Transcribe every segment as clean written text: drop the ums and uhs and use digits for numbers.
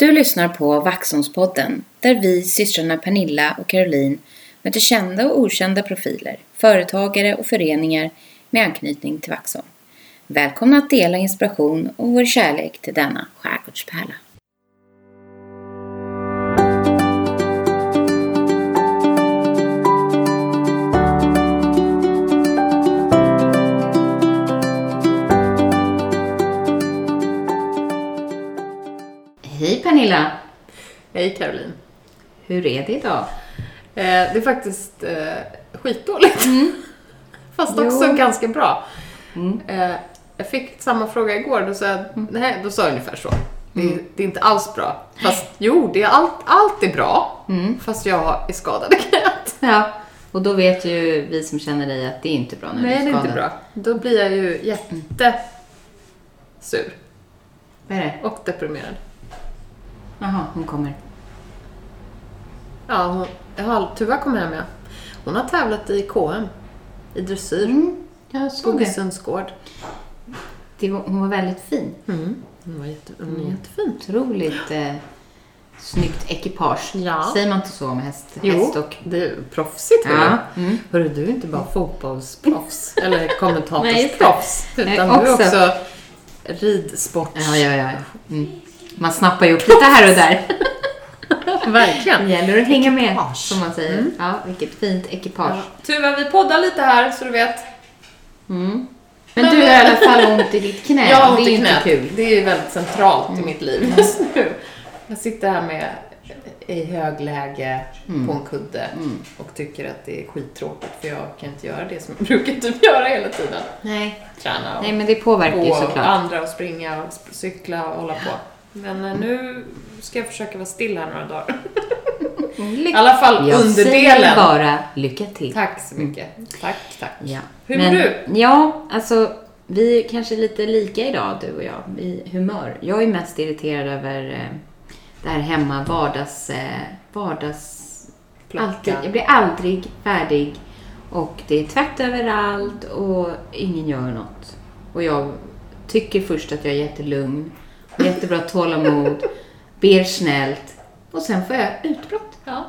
Du lyssnar på Vaxonspodden, där vi, systrarna Pernilla och Caroline, möter kända och okända profiler, företagare och föreningar med anknytning till Vaxholm. Välkomna att dela inspiration och vår kärlek till denna skärgårdspärla. Hej Pernilla! Hej Caroline! Hur är det idag? Det är faktiskt skitdåligt. Fast också ganska bra. Jag fick samma fråga igår. Då sa jag, då sa jag ungefär så. Det är inte alls bra. Fast jo, det är allt är bra. Fast jag är skadad. Ja, och då vet ju vi som känner dig att det är inte bra när du är skadad. Nej, det är inte bra. Då blir jag ju jättesur. Vad är det? Och deprimerad. Jaha, hon kommer. Ja, Tuva kommer hem, ja. Hon har tävlat i KM. I dressyr. Jag såg det. Bogesunds gård. Hon var väldigt fin. Hon är jättefin. Otroligt snyggt ekipage. Ja. Säger man inte så om häst och... Jo, det är proffsigt. Ja. Hörru, du är inte bara fotbollsproffs. Eller kommentatorsproffs. Utan också. Du är också ridsports. Ja. Man snappar ju upp lite här och där. Verkligen. Det gäller att hänga med, som man säger. Ja, vilket fint ekipage. Ja. Tuva, vi poddar lite här så du vet. Men du har i alla fall ont i ditt knä. Ja, det är inte kul. Det är väldigt centralt i mitt liv just nu. Jag sitter här i högläge på en kudde och tycker att det är skittråkigt för jag kan inte göra det som jag brukar typ göra hela tiden. Nej. Träna och... Nej, men det påverkar ju såklart. Andra och springa och cykla och hålla på. Men nu ska jag försöka vara still här några dagar. I alla fall jag underdelen. Jag säger bara lycka till. Tack så mycket. Tack. Ja. Hur mår du? Ja, alltså vi är kanske lite lika idag, du och jag, i humör. Jag är mest irriterad över det här hemma vardagsplacka. Jag blir aldrig färdig och det är tvätt överallt och ingen gör något. Och jag tycker först att jag är jättelugn. Jättebra tålamod, ber snällt och sen får jag utbrott. Ja.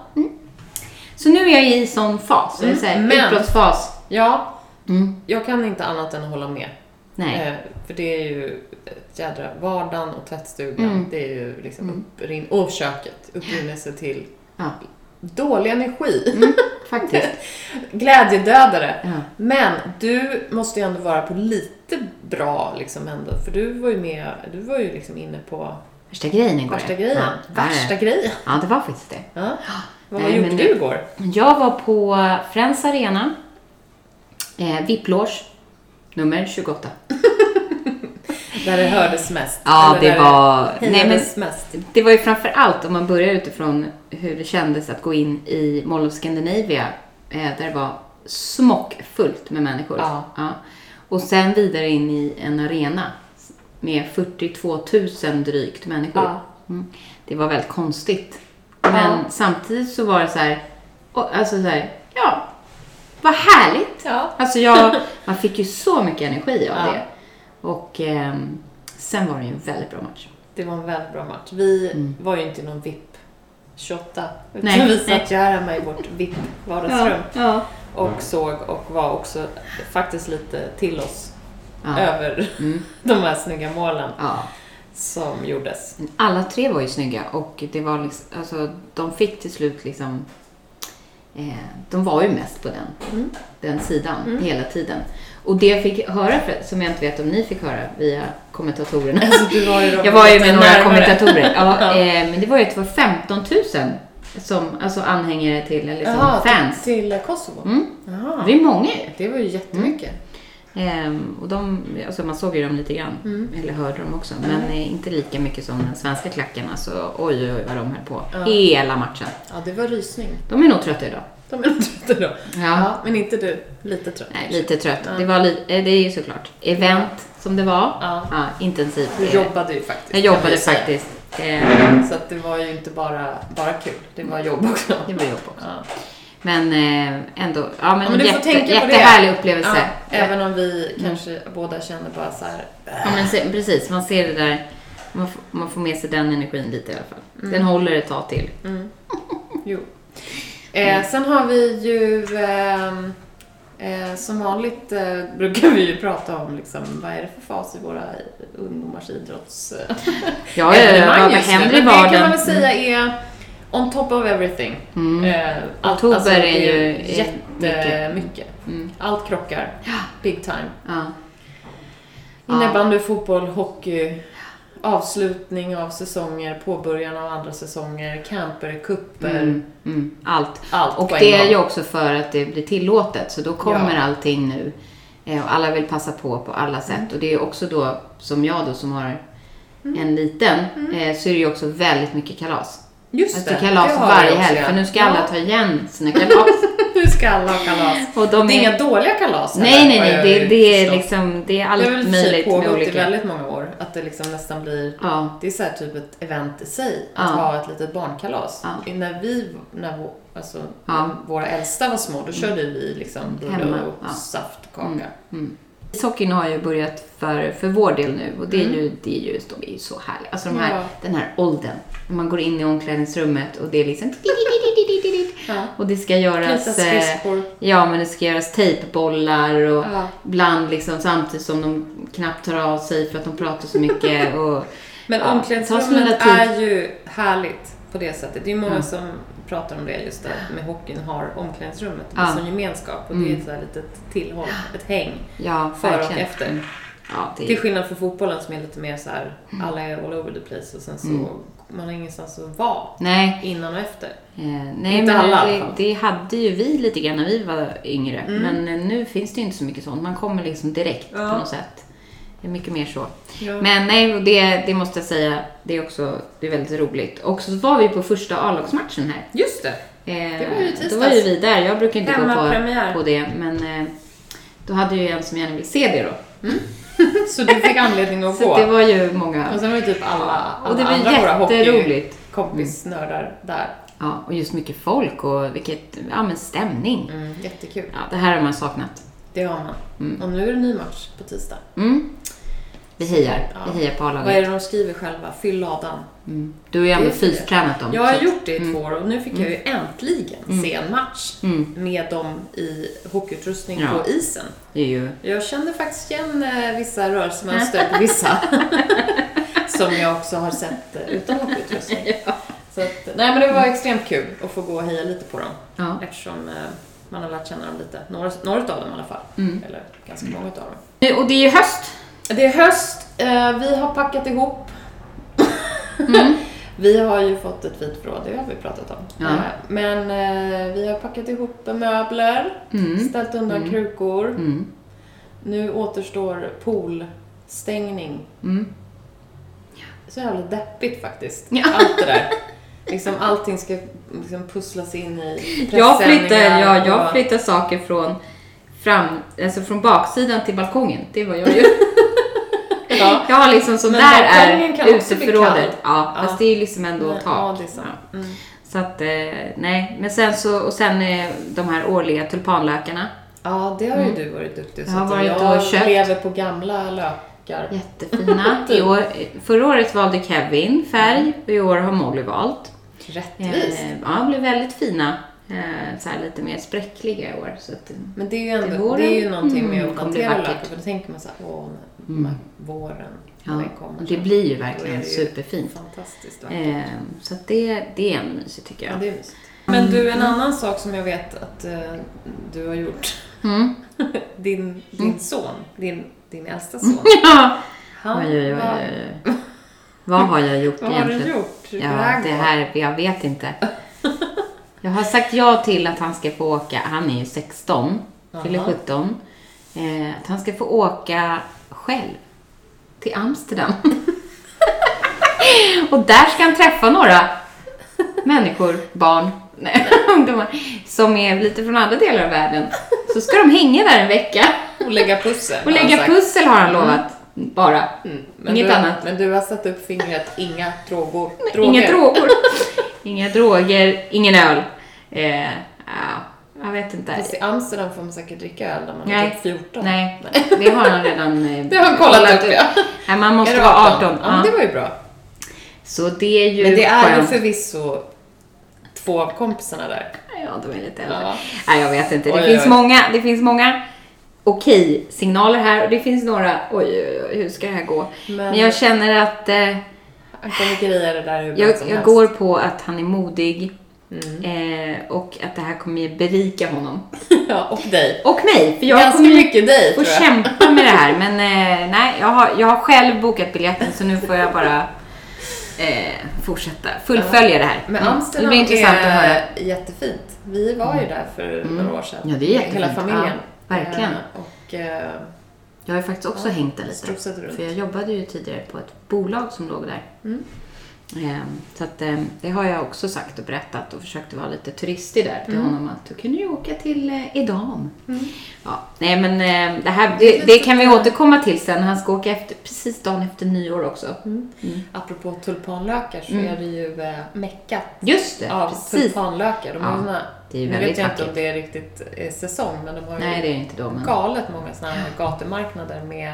Så nu är jag i sån fas, utbrottsfas. Ja, jag kan inte annat än hålla med. Nej. För det är ju jädra vardagen och tvättstugan, det är ju liksom och köket, upprinnelse till dålig energi. Faktiskt. Glädjedödare. Ja. Men du måste ju ändå vara på lite bra liksom ändå. För du var ju med, du var ju liksom inne på... Värsta grejen. Ja. Värsta grejen. Ja, det var faktiskt det. Ja. Vad gjorde du igår? Jag var på Friends Arena. VIP-loge. Nummer 28. Där det hördes mest. Ja, eller det var ju framförallt om man börjar utifrån hur det kändes att gå in i Mall of Scandinavia. Där det var smockfullt med människor. Ja. Ja. Och sen vidare in i en arena med 42 000 drygt människor. Ja. Det var väldigt konstigt. Men samtidigt så var det vad härligt. Ja. Alltså man fick ju så mycket energi av det. Och sen var det ju en väldigt bra match. Det var en väldigt bra match. Vi var ju inte i någon VIP 28. Utan vi satt ju här hemma i vårt VIP-vardagsrum. Ja. Och såg och var också faktiskt lite till oss över de här snygga målen som gjordes. Alla tre var ju snygga och det var liksom, alltså, de fick till slut liksom, de var ju mest på den sidan hela tiden. Och det jag fick höra, som jag inte vet om ni fick höra via kommentatorerna. Alltså, jag var ju med några kommentatorer. Men det var ju att det var 15 000 som, alltså, anhängare till, eller som fans. Till Kosovo. Det är många. Det var ju jättemycket. Och de, alltså, man såg ju dem lite grann. Eller hörde dem också. Men inte lika mycket som den svenska klacken. Alltså, oj vad de höll på. Hela matchen. Ja, det var rysning. De är nog trötta idag. Ja, men inte du. Lite trött. Nej, lite trött. Ja. Det är ju såklart. Event som det var. Ja. Ja, intensivt. Du jobbade ju faktiskt. Jag jobbade faktiskt. Så att det var ju inte bara kul. Det var jobb också. Ja. Men ändå. Ja, men du får tänka på det. Jättehärlig upplevelse. Ja, även om vi kanske båda känner bara så här. Ja, men precis. Man ser det där. Man får med sig den energin lite i alla fall. Mm. Den håller ett tag till. Mm. Jo. Sen har vi ju som vanligt brukar vi ju prata om liksom, vad är det för fas i våra ungdomars idrotts vad händer i vardagen? Det kan man väl säga är on top of everything. Mm. Oktober alltså, är ju jättemycket. Mm. Allt krockar. Big time. Ja. Innebandy, fotboll, hockey, avslutning av säsonger, påbörjan av andra säsonger, camper, kupper, allt. Och det är ju också för att det blir tillåtet, så då kommer allting nu. Och alla vill passa på alla sätt. Och det är också då, som jag då som har en liten, så är det ju också väldigt mycket kalas. Just alltså, det. Kalas varje helg, för nu ska alla ta igen sina kalas. Nu ska alla ha kalas. Och det är inga dåliga kalas. Nej. Det är liksom, det är allt möjligt med olika. Det har väl pågått i väldigt många år. Att det liksom nästan blir, det är så här typ ett event i sig. Att ha ett litet barnkalas. Ja. När våra äldsta var små, då körde vi liksom bullar och saftkaka. Mm. Ishockeyn har ju börjat för vår del nu. Och det är ju, de är ju så härliga. Alltså den här åldern. När man går in i omklädningsrummet och det är liksom... Och det ska göras tejpbollar och bland liksom, samtidigt som de knappt tar av sig för att de pratar så mycket och men omklädningsrummet är ju härligt på det sättet. Det är många som pratar om det just där med hockeyn har omklädningsrummet som gemenskap och det är ett så här litet tillhåll, ett häng för och efter. Ja, det är skillnad för fotbollen som är lite mer så här alla är all over the place och sen så man har ingenstans att vara innan och efter. Det hade ju vi lite grann när vi var yngre. Men nu finns det ju inte så mycket sånt. Man kommer liksom direkt på något sätt. Det är mycket mer så. Ja. Men det måste jag säga, det är också det är väldigt roligt. Och så var vi på första A-lagsmatchen här. Just det. Det var ju tisdags. Då var ju vi där. Jag brukar inte gå på det. Men då hade ju en som gärna vill se det då. Mm. Så du fick anledning att gå. Så det var ju många. Och sen var ju typ alla och det var andra hockeykompisnördar där. Ja, och just mycket folk och vilket stämning. Jättekul. Ja, det här har man saknat. Det har man. Och nu är det en ny match på tisdag. Vi hejar på A-laget. Vad är det de skriver själva? Fyll ladan. Du är ju med fystränat dem. Jag har gjort det i 2 år och nu fick jag ju äntligen se en match med dem i hockeyutrustning på isen. Det är ju... Jag kände faktiskt igen vissa rörelsemönster på vissa som jag också har sett utan hockeyutrustning. Så att, nej, men det var extremt kul att få gå och heja lite på dem eftersom man har lärt känna dem lite. Några av dem i alla fall. Eller ganska många av dem. Och det är ju höst. Det är höst. Vi har packat ihop. Vi har ju fått ett fint förråd, det har vi pratat om. Ja. Men vi har packat ihop möbler, ställt undan krukor. Nu återstår poolstängning. Så jävla deppigt faktiskt. Ja. Allt det där. Liksom, allting ska liksom pusslas in i pressändningar. Jag flyttar saker från baksidan till balkongen. Det var jag ju. Jag har liksom som där är uteförrådet. Ja, fast det är ju liksom ändå tak. Ja, det är sant. Så att, nej. Men sen så, och sen de här årliga tulpanlökarna. Ja, det har ju du varit duktig. Så jag har varit och köpt. Lever på gamla lökar. Jättefina. I år, förra året valde Kevin färg och i år har Molly valt. Rättvist. De blev väldigt fina. Så här lite mer spräckliga år så att, men det är ju ändå det är ju någonting med att plantera lökar för då tänker man så här våren när den kommer. Det blir ju verkligen superfint. Fantastiskt vackert. Så att det är en mysigt tycker jag. Ja, det är mysigt. Men du en annan sak som jag vet att du har gjort. Din son, din äldsta son. Vad har jag gjort egentligen? Det här jag vet inte. Jag har sagt ja till att han ska få åka. Han är ju 16, eller 17. Att han ska få åka själv till Amsterdam. Och där ska han träffa några människor, barn, ungdomar, som är lite från andra delar av världen. Så ska de hänga där en vecka. Och lägga pussel. Och lägga pussel har han lovat. Bara. Inget annat. Men du har satt upp fingret. Inga droger. Inga droger. Inga droger, ingen öl. Jag vet inte. Fast i Amsterdam får man säkert dricka öl när man är 14. Nej, det har han redan det har kollat upp. Nej, man måste vara 18. Ja, men det var ju bra. Så det är ju men det är ju förvisso två av kompisarna där. Ja, de är lite äldre. Ja. Nej, jag vet inte. Det finns många okej signaler här. Och det finns några, oj, hur ska det här gå? Men jag känner att han kommer greja det där hur bra som helst. Jag går på att han är modig. Mm. Och att det här kommer ju berika honom. Ja, och dig. Och mig, för jag ganska mycket dig, tror jag. Och kämpa med det här. Men nej, jag har själv bokat biljetten. Så nu får jag bara fortsätta, fullfölja det här. Men Amsterdam det blir intressant att höra. Jättefint, vi var ju där för några år sedan. Ja, det är jättefint. Hela familjen, ja, verkligen. Och jag har ju faktiskt också hängt där lite runt. För jag jobbade ju tidigare på ett bolag som låg där. Så att, det har jag också sagt och berättat och försökte vara lite turistig där till honom att du kan ju åka till Edam. Ja, nej men det här det kan vi återkomma till sen. Han ska åka efter, precis dagen efter nyår också. Apropå tulpanlökar så är det ju meckat. Just det, av tulpanlökar. De har ju väldigt vackert. Om det är riktigt säsong, men de har ju nej, det är inte då, men galet många sådana här gatumarknader med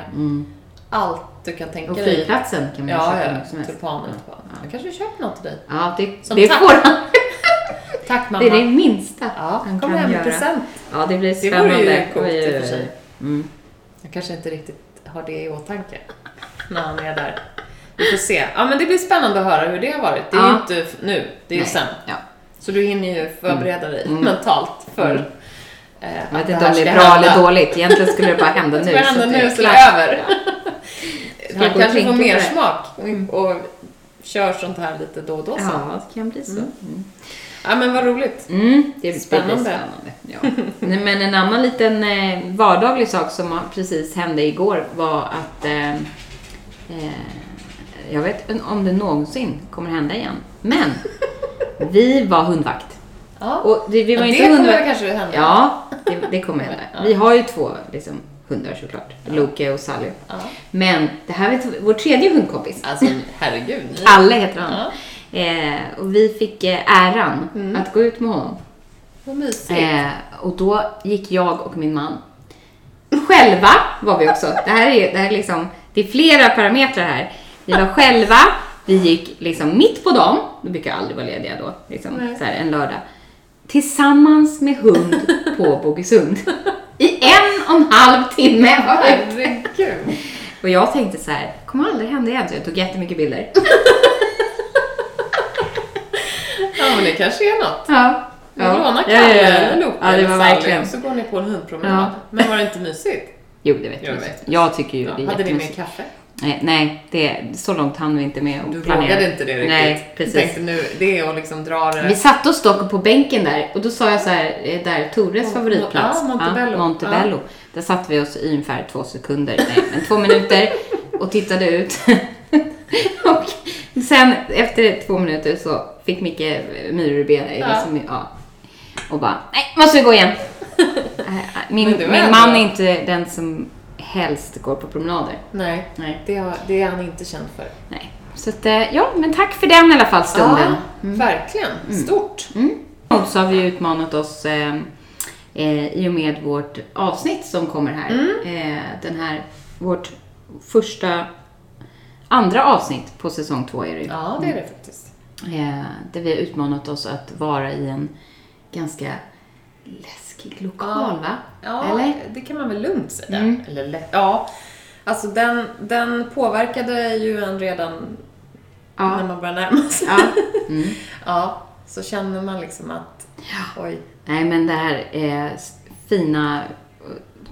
allt du kan tänka dig. Och flygplatsen kan man köpa tulpaner. Ja. Jag kanske köper något till dig. Ja, det får han. Tack mamma. Det är det minsta han kan hem göra. Present. Ja, det blir spännande. Det vore ju coolt i och för sig. Jag kanske inte riktigt har det i åtanke när han är där. Vi får se. Ja, men det blir spännande att höra hur det har varit. Det är ju inte nu, det är ju sen. Ja. Så du hinner ju förbereda dig mentalt för... Jag vet inte om det är bra eller dåligt. Egentligen skulle det bara hända nu. Det hända nu så det är över. Man kanske får mer smak och kör sånt här lite då och då. Ja, det kan bli så. Ja, men vad roligt. Det är spännande. Ja. Men en annan liten vardaglig sak som precis hände igår var att jag vet inte om det någonsin kommer hända igen. Men vi var hundvakt. Ja. Och vi var inte hundvakt. Kommer kanske hända. Ja, det kommer hända. Vi har ju två liksom, hundar såklart. Loke och Sally. Ja. Men det här är vår tredje hundkompis. Alltså, herregud. Alla heter han. Ja. Och vi fick äran att gå ut med honom. Vad mysigt. Och då gick jag och min man. Själva var vi också. Det här är liksom, det är flera parametrar här. Vi var själva. Vi gick liksom mitt på dagen. Då brukar jag aldrig vara lediga då. Liksom, så här, en lördag. Tillsammans med hund på Bogesund. I 1,5 timme. Herregud. Och jag tänkte så här, kommer aldrig hända igen. Så jag tog jättemycket bilder. Ja, men det kanske är något. Ja. Låna ja, det var verkligen. Så går ni på en hundpromenad. Ja. Men var det inte mysigt? Jo, det vet jag. Jag tycker ju det är jättemysigt. Hade ni mer kaffe? Nej, så långt hann vi inte med att planera. Du vågade inte det riktigt. Nej, precis. Tänkte nu, det är att liksom dra det. Vi satt oss dock på bänken där. Och då sa jag så här, där Torres favoritplats. Montebello. Där satt vi oss i ungefär 2 sekunder. Nej, men 2 minuter. Och tittade ut. Och sen efter 2 minuter så fick Micke myror i benet. Och bara, nej, måste vi gå igen. Min man är inte den som... helst går på promenader. Nej. Det är han inte känd för. Nej. Så att, ja, men tack för den i alla fall stunden. Ja, verkligen. Stort. Och så har vi utmanat oss i och med vårt avsnitt som kommer här. Vårt andra avsnitt på säsong 2 är det ju. Ja, det är det faktiskt. Där vi har utmanat oss att vara i en ganska läskig lokal, va? Ja, eller? Det kan man väl lugnt säga. Ja, alltså den påverkade ju en redan när man började närma sig. Ja, så känner man liksom att oj. Nej, men det här fina,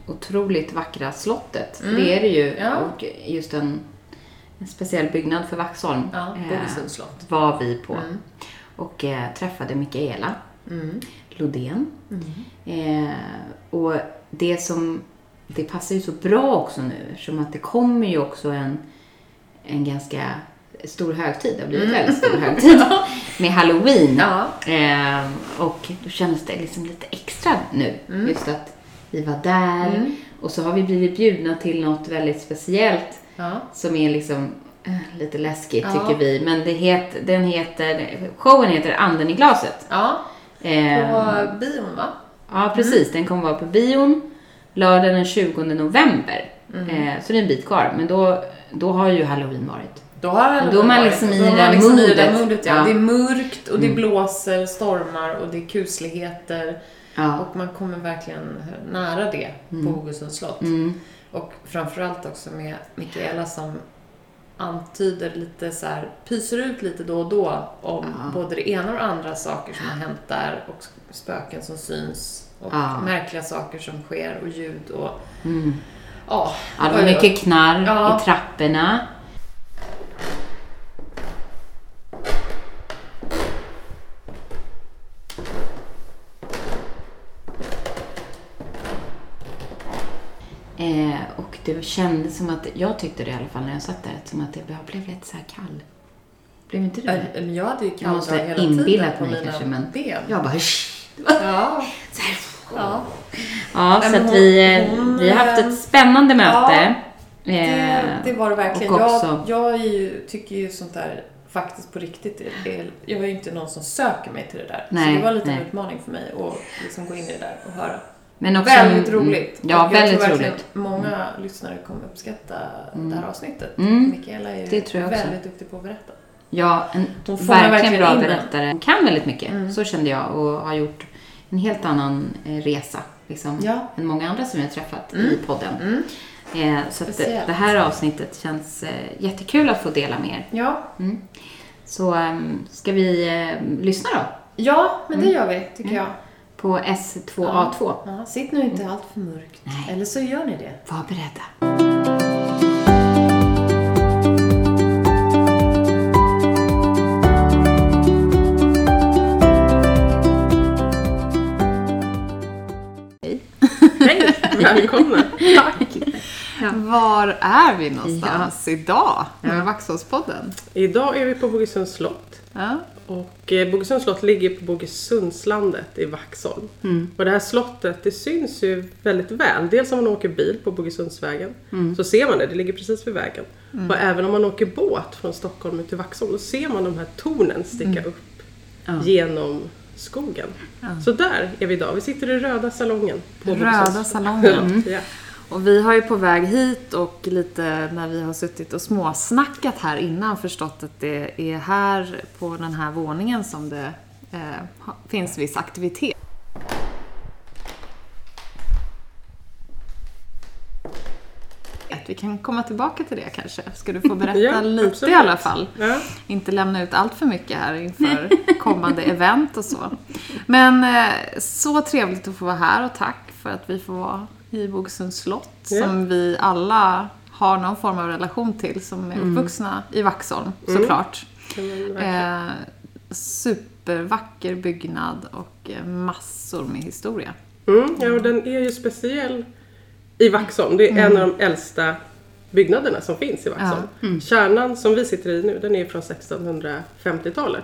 otroligt vackra slottet, det är det ju. Ja. Och just en speciell byggnad för Vaxholm. Ja, Bogesunds slott. Var vi på. Och träffade Michaela Lodén. Och det passar ju så bra också nu, som att det kommer ju också en ganska stor högtid. Det blir en väldigt stor högtid med Halloween. Och då kändes det liksom lite extra nu, just att vi var där och så har vi blivit bjudna till något väldigt speciellt som är liksom lite läskigt tycker vi, men showen heter Anden i glaset. På bion, va? Ja, precis. Den kommer vara på bion lördag den 20 november. Så det är en bit kvar. Men då har ju Halloween varit. Då är man liksom i det modet. Ja. Det är mörkt och det blåser, stormar och det är kusligheter. Ja. Och man kommer verkligen nära det på Bogesunds slott. Mm. Och framförallt också med Michaela som antyder lite så här, pyser ut lite då och då om både det ena och andra saker som har hänt där och spöken som syns och märkliga saker som sker och ljud och det var mycket knarr i trapporna. Och det kändes som att, jag tyckte det i alla fall när jag satt där, som att jag blev lite så här kall. Blev inte du det? Jag hade ju kalldrag hela tiden. Jag måste inbillat mig kanske, men ben. Jag bara så här. Ja, så att vi har haft ett spännande möte. Ja, det var det verkligen. Och jag tycker ju sånt där faktiskt på riktigt. Jag är ju inte någon som söker mig till det där. Nej, så det var lite en utmaning för mig att liksom gå in i det där och höra. Men också, väldigt roligt. Ja, väldigt roligt. Många lyssnare kommer uppskatta det här avsnittet. Michaela är ju väldigt duktig på att berätta. Ja, en verkligen bra berättare. Hon kan väldigt mycket, så kände jag. Och har gjort en helt annan resa liksom, än många andra som jag har träffat i podden. Så att det här avsnittet känns jättekul att få dela med er. Ja. Så ska vi lyssna då? Ja, men det gör vi tycker jag. På S2A2. Ja, sitt nu inte allt för mörkt. Nej. Eller så gör ni det. Var beredda. Hej. Hej. Välkomna. Tack. Ja. Var är vi någonstans idag? Med Vaxonspodden. Idag är vi på Bogesunds slott. Ja. Och Bogesunds slott ligger på Bogesundslandet i Vaxholm. Och det här slottet, det syns ju väldigt väl. Dels om man åker bil på Bogesundsvägen så ser man det, det ligger precis vid vägen. Och även om man åker båt från Stockholm till Vaxholm, då ser man de här tornen sticka upp genom skogen. Så där är vi idag, vi sitter i röda salongen på röda salongen. Och vi har ju på väg hit och lite när vi har suttit och småsnackat här innan förstått att det är här på den här våningen som det finns viss aktivitet. Vi kan komma tillbaka till det kanske. Ska du få berätta lite absolut. I alla fall. Ja. Inte lämna ut allt för mycket här inför kommande event och så. Men så trevligt att få vara här och tack för att vi får vara i Bogesunds slott som vi alla har någon form av relation till som är uppvuxna i Vaxholm såklart. Supervacker byggnad och massor med historia. Ja, och den är ju speciell i Vaxholm. Det är en av de äldsta byggnaderna som finns i Vaxholm. Kärnan som vi sitter i nu, den är från 1650-talet.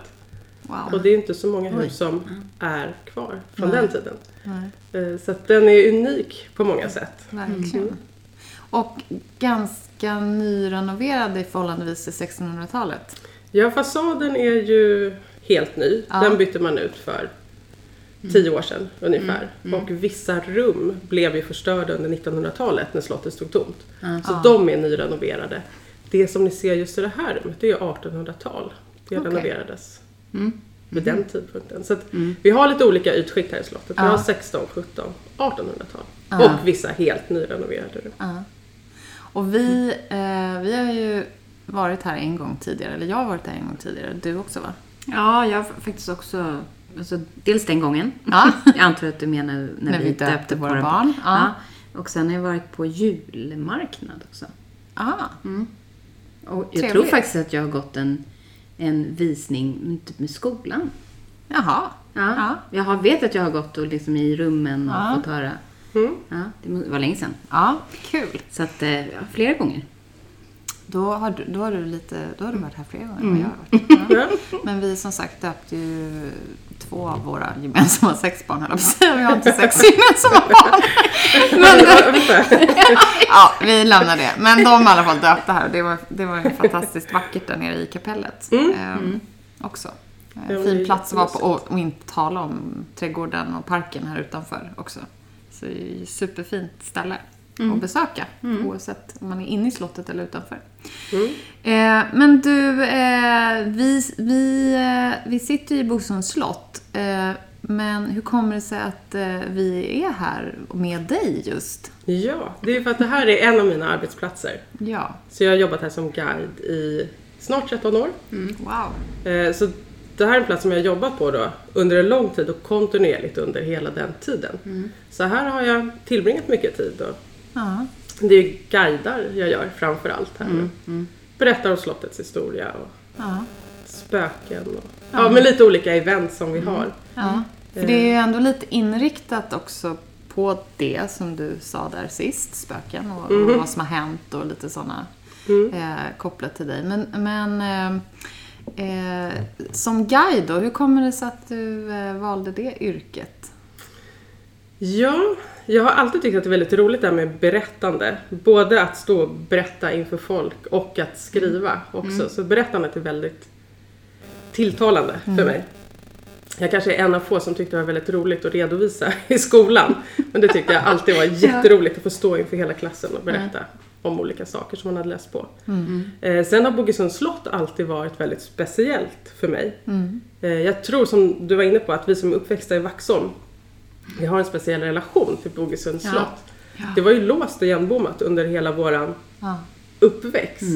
Wow. Och det är inte så många hus som är kvar från den tiden. Nej. Så att den är unik på många sätt. Verkligen. Och ganska nyrenoverad i förhållandevis till 1600-talet. Ja, fasaden är ju helt ny. Ja. Den bytte man ut för 10 år sedan ungefär. Och vissa rum blev ju förstörda under 1900-talet när slottet stod tomt. Så de är nyrenoverade. Det som ni ser just i det här rummet, det är 1800-tal. Det renoverades. Vid den tidpunkten. Så att vi har lite olika utskikt här i slottet. Vi har 16, 17, 1800-tal. Och vissa helt nyrenoverade rum. Och vi har ju varit här en gång tidigare. Eller jag har varit här en gång tidigare. Du också va? Ja, jag faktiskt också. Alltså, dels den gången. Jag antar att du menar när vi döpte våra barn. Och sen har jag varit på julmarknad också. Och jag tror faktiskt att jag har gått en visning typ med skolan. Jaha. Ja. Jag vet att jag har gått och liksom i rummen och fått höra. Det var länge sedan. Ja, kul. Så att flera gånger. Då har du varit här flera gånger än vad jag har varit. Men vi som sagt döpte ju 2 av våra gemensamma 6 barn. Vi har inte 6 gemensamma barn. Ja, vi lämnar det. Men de i alla fall döpte här. Det var ju fantastiskt vackert där nere i kapellet också. fin plats att vara på och inte tala om trädgården och parken här utanför också. Så det är ett superfint ställe att besöka oavsett om man är inne i slottet eller utanför. Men du, vi sitter ju i Bogesunds slott, men hur kommer det sig att vi är här med dig just? Ja, det är för att det här är en av mina arbetsplatser. Ja. Så jag har jobbat här som guide i snart 13 år. Wow. Så det här är en plats som jag har jobbat på då, under en lång tid och kontinuerligt under hela den tiden. Så här har jag tillbringat mycket tid då. Det är guidar jag gör framför allt här. Berättar om slottets historia och spöken och men lite olika event som vi har. För det är ju ändå lite inriktat också på det som du sa där sist, spöken och vad som har hänt och lite sådana kopplat till dig. Men som guide då, hur kommer det sig att du valde det yrket? Ja, jag har alltid tyckt att det är väldigt roligt det här med berättande. Både att stå och berätta inför folk och att skriva också. Så berättandet är väldigt tilltalande för mig. Jag kanske är en av få som tyckte det var väldigt roligt att redovisa i skolan. Men det tyckte jag alltid var jätteroligt att få stå inför hela klassen och berätta om olika saker som man hade läst på. Sen har Bogesunds slott alltid varit väldigt speciellt för mig. Jag tror, som du var inne på, att vi som är uppväxta i Vaxholm, vi har en speciell relation till Bogesunds slott. Det var ju låst och igenbommat under hela våran uppväxt.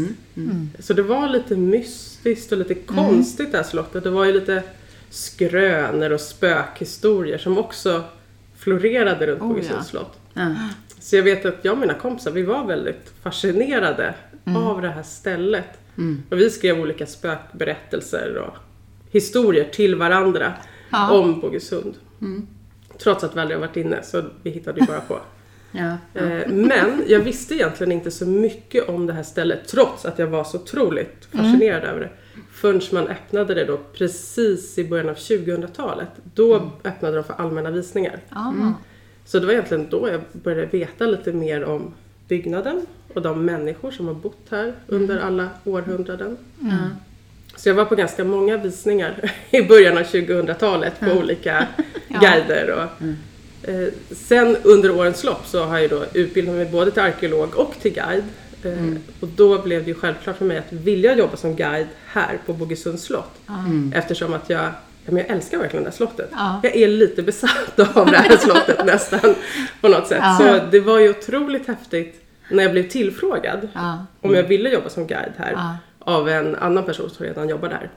Så det var lite mystiskt och lite konstigt det här slottet. Det var ju lite skröner och spökhistorier som också florerade runt Bogesunds slott. Så jag vet att jag och mina kompisar, vi var väldigt fascinerade av det här stället. Och vi skrev olika spökberättelser och historier till varandra om Bogesund. Trots att vi aldrig har varit inne, så vi hittade ju bara på. Men jag visste egentligen inte så mycket om det här stället, trots att jag var så otroligt fascinerad över det. Förrän man öppnade det då precis i början av 2000-talet. Då öppnade de för allmänna visningar. Så det var egentligen då jag började veta lite mer om byggnaden och de människor som har bott här under alla århundraden. Så jag var på ganska många visningar i början av 2000-talet på olika guider. Och, sen under årens lopp så har jag då utbildat mig både till arkeolog och till guide. Och då blev det ju självklart för mig att vilja jobba som guide här på Bogesunds slott. Eftersom att jag älskar verkligen det här slottet. Jag är lite besatt av det här slottet nästan på något sätt. Så det var ju otroligt häftigt när jag blev tillfrågad om jag ville jobba som guide här av en annan person som redan jobbar där.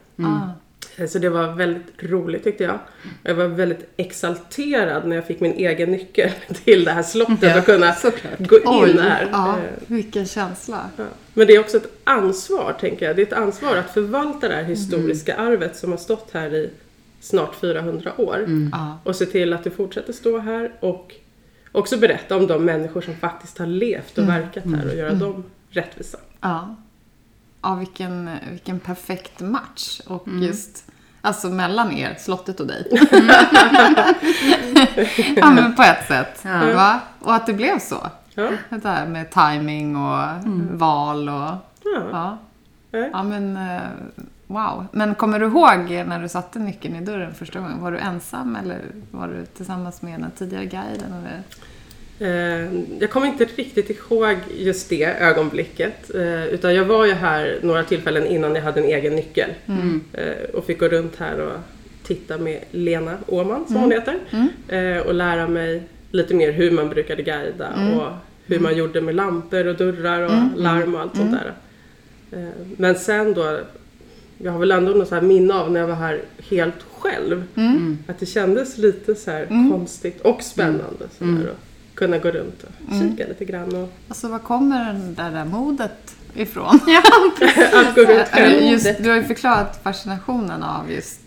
Så det var väldigt roligt tyckte jag. Jag var väldigt exalterad när jag fick min egen nyckel till det här slottet och kunna gå in här. Vilken känsla. Men det är också ett ansvar, tänker jag. Det är ett ansvar att förvalta det här historiska arvet som har stått här i snart 400 år. Och se till att det fortsätter stå här och också berätta om de människor som faktiskt har levt och verkat här och göra dem rättvisa. Vilken perfekt match och just alltså mellan er, slottet och dig. Men på ett sätt. Va? Och att det blev så. Det här med timing och val och men wow. Men kommer du ihåg när du satte nyckeln i dörren första gången? Var du ensam eller var du tillsammans med den tidigare guiden eller? Jag kommer inte riktigt ihåg just det ögonblicket, utan jag var ju här några tillfällen innan jag hade en egen nyckel och fick gå runt här och titta med Lena Åman som hon heter och lära mig lite mer hur man brukade guida och hur man gjorde med lampor och dörrar och larm och allt sånt där. Men sen då, jag har väl ändå något så här minne av när jag var här helt själv, att det kändes lite så här konstigt och spännande sådär. Kunna gå runt och kika lite grann. Och... Alltså, var kommer det där modet ifrån? Att gå runt själv. Du har ju förklarat fascinationen av just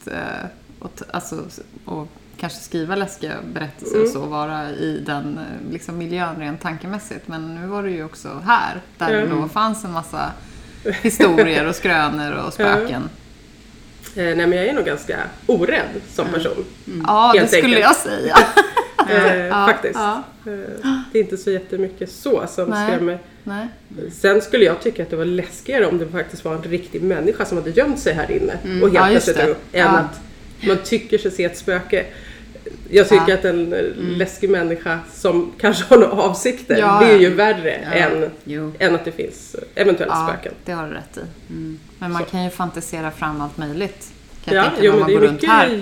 och kanske skriva läskiga berättelser och så, vara i den liksom, miljön rent tankemässigt. Men nu var du ju också här, där det då fanns en massa historier och skrönor och spöken. Nej, men jag är nog ganska orädd som person. Ja, det skulle jag säga. Faktiskt. Det är inte så jättemycket så som skrämmer. Nej. Sen skulle jag tycka att det var läskigare om det faktiskt var en riktig människa som hade gömt sig här inne och helt plötsligt än att man tycker sig se ett spöke. Jag tycker att en läskig människa som kanske har några avsikter, det är ju värre än att det finns eventuellt spöken. Ja, det har du rätt i. Mm. Men man kan ju fantisera fram allt möjligt. Men det är mycket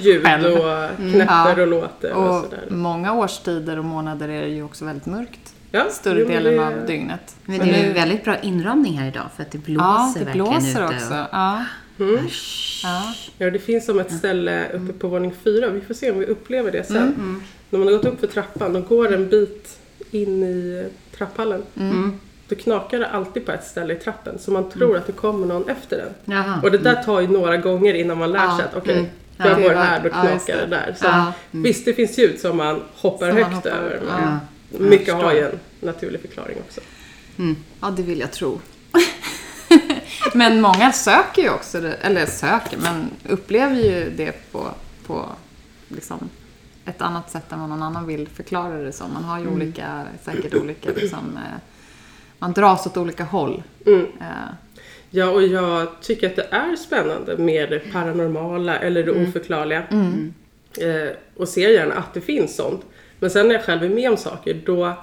ljud och knäppar och låter. Och sådär. Många årstider och månader är det ju också väldigt mörkt. Ja, större delen av dygnet. Men det är ju väldigt bra inramning här idag för att det blåser verkligen ute. Ja, det blåser också. Och... Ja. Mm. Ja, det finns som ett ställe uppe på våning 4. Vi får se om vi upplever det sen. När man har gått upp för trappan och går en bit in i trapphallen. Då knakar det alltid på ett ställe i trappen. Så man tror att det kommer någon efter den. Jaha. Och det där tar ju några gånger innan man lär sig att jag går här, då knakar det där. Så visst, det finns ljud som man hoppar högt över. Mycket har ju en naturlig förklaring också. Mm. Ja, det vill jag tro. Men många söker ju också, eller söker, men upplever ju det på liksom ett annat sätt än vad någon annan vill förklara det som. Man har ju säkert olika liksom, man dras åt olika håll. Mm. Ja, och jag tycker att det är spännande med det paranormala eller det oförklarliga. Mm. Och ser gärna att det finns sånt. Men sen när jag själv är med om saker, då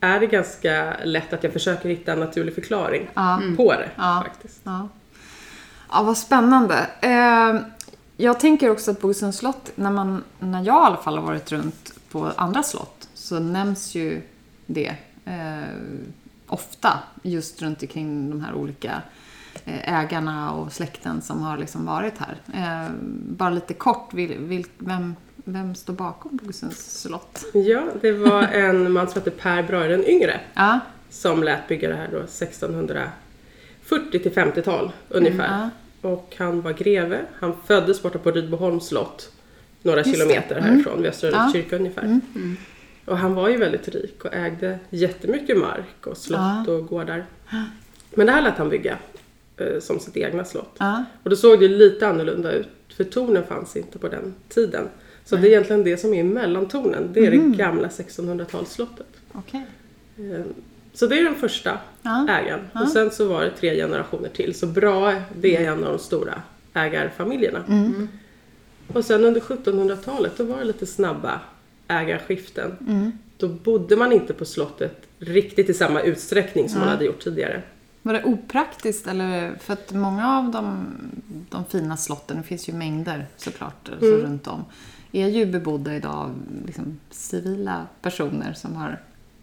är det ganska lätt att jag försöker hitta en naturlig förklaring på det faktiskt. Ja, vad spännande. Jag tänker också att Bogesunds slott, när jag i alla fall har varit runt på andra slott, så nämns ju det ofta just runt omkring de här olika ägarna och släkten som har liksom varit här. Bara lite kort, vem står bakom Bogesunds slott? Ja, det var en man som hette Per Brahe den yngre som lät bygga det här då 1640-50-tal ungefär. Och han var greve. Han föddes borta på Rydboholms slott några kilometer härifrån, vid Östra kyrka ungefär. Och han var ju väldigt rik och ägde jättemycket mark och slott och gårdar. Men det här lät han bygga som sitt egna slott. Och då såg det lite annorlunda ut, för tornen fanns inte på den tiden. Så det är egentligen det som är mellantornen. Det är det gamla 1600-talsslottet. Okay. Så det är den första ägaren. Och sen så var det 3 generationer till. Så Brahe, det är en av de stora ägarfamiljerna. Och sen under 1700-talet, då var det lite snabba ägarskiften. Då bodde man inte på slottet riktigt i samma utsträckning som man hade gjort tidigare. Var det opraktiskt? Eller? För att många av de fina slotten, det finns ju mängder såklart så runt om, är ju bebodda idag av liksom civila personer som har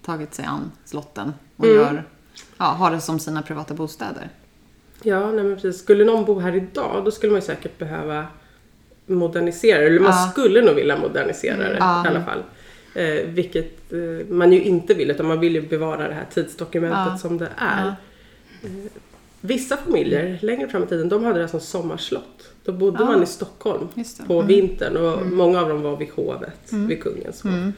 tagit sig an slotten och har det som sina privata bostäder. Ja, nej men precis. Skulle någon bo här idag, då skulle man ju säkert behöva modernisera det. Eller man skulle nog vilja modernisera det i alla fall. Vilket man ju inte vill, utan man vill ju bevara det här tidsdokumentet som det är. Vissa familjer längre fram i tiden, de hade det som sommarslott. Då bodde man i Stockholm på vintern och många av dem var vid hovet, vid kungens hov.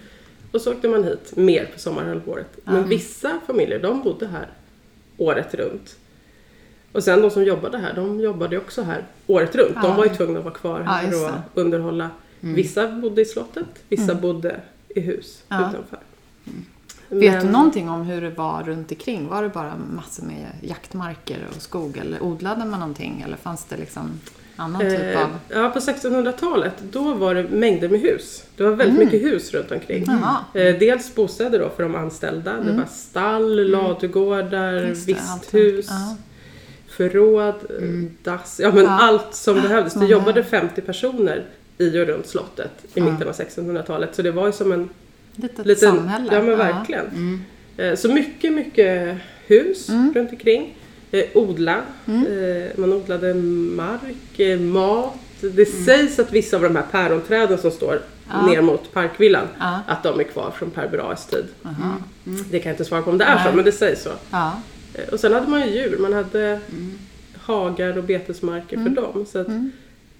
Och så åkte man hit mer på sommarhalvåret. Men vissa familjer, de bodde här året runt. Och sen de som jobbade här, de jobbade också här året runt. De var ju tvungna att vara kvar här och underhålla. Vissa bodde i slottet, vissa bodde i hus utanför. Vet du någonting om hur det var runt omkring? Var det bara massor med jaktmarker och skog? Eller odlade man någonting? Eller fanns det liksom annan typ av... Ja, på 1600-talet då var det mängder med hus. Det var väldigt mycket hus runt omkring. Dels bostäder då för de anställda. Det var stall, ladugårdar, visthus, förråd, dass. Ja, men allt som behövdes. Det jobbade 50 personer i och runt slottet i mitten av 1600-talet. Så det var ju som en... Litet samhälle. Ja, men verkligen. Så mycket hus runt omkring. Man odlade mark, mat. Det sägs att vissa av de här päronträden som står ner mot parkvillan, att de är kvar från Per Brahes tid. Det kan jag inte svara på om det är så, men det sägs så. Och sen hade man ju djur. Man hade hagar och betesmarker för dem. Så att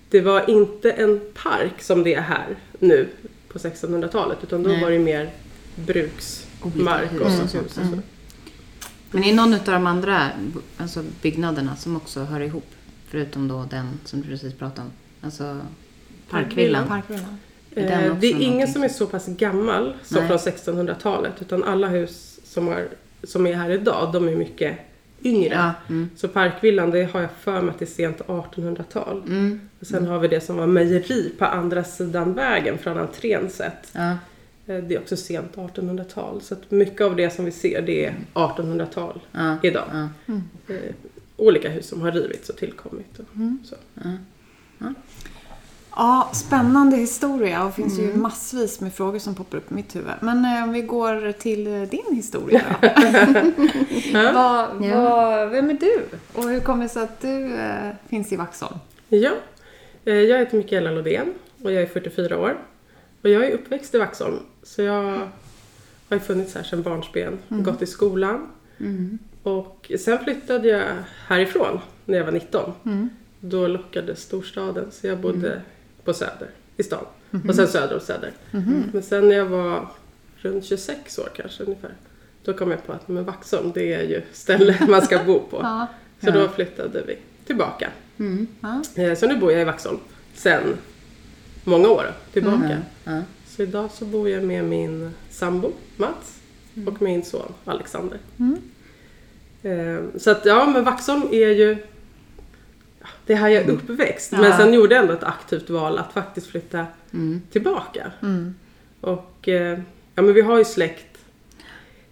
det var inte en park som det är här nu på 1600-talet, utan då var det mer bruksmark och hus. Men är någon av de andra alltså byggnaderna som också hör ihop, förutom då den som du precis pratade om, alltså parkvillan. Det är ingen som är så pass gammal som från 1600-talet, utan alla hus som har som är här idag, de är mycket yngre. Ja, mm. Så parkvillan, det har jag för mig att det är sent 1800-tal. Mm. Och sen har vi det som var mejeri på andra sidan vägen från entrén sett. Ja. Det är också sent 1800-tal. Så att mycket av det som vi ser, det är 1800-tal idag. Ja. Mm. Olika hus som har rivits och tillkommit. Och så. Ja. Ja. Ja, spännande historia. Och finns ju massvis med frågor som poppar upp i mitt huvud. Men om vi går till din historia då. Vem är du? Och hur kommer det sig att du finns i Vaxholm? Ja, jag heter Michaela Lodén och jag är 44 år. Och jag är uppväxt i Vaxholm. Så jag har funnits här sedan barnsben. Gått i skolan. Mm. Och sen flyttade jag härifrån när jag var 19. Mm. Då lockade storstaden, så jag bodde på söder i stan. Mm-hmm. Och sen söder och söder. Mm-hmm. Men sen när jag var runt 26 år kanske ungefär, då kom jag på att men Vaxholm, det är ju stället man ska bo på. Ja. Så då flyttade vi tillbaka. Mm. Ja. Så nu bor jag i Vaxholm sen många år tillbaka. Mm. Ja. Så idag så bor jag med min sambo Mats och min son Alexander. Mm. Så att ja, men Vaxholm är ju... Det här jag uppväxt. Men sen gjorde jag ändå ett aktivt val att faktiskt flytta tillbaka. Mm. Och ja, men vi har ju släkt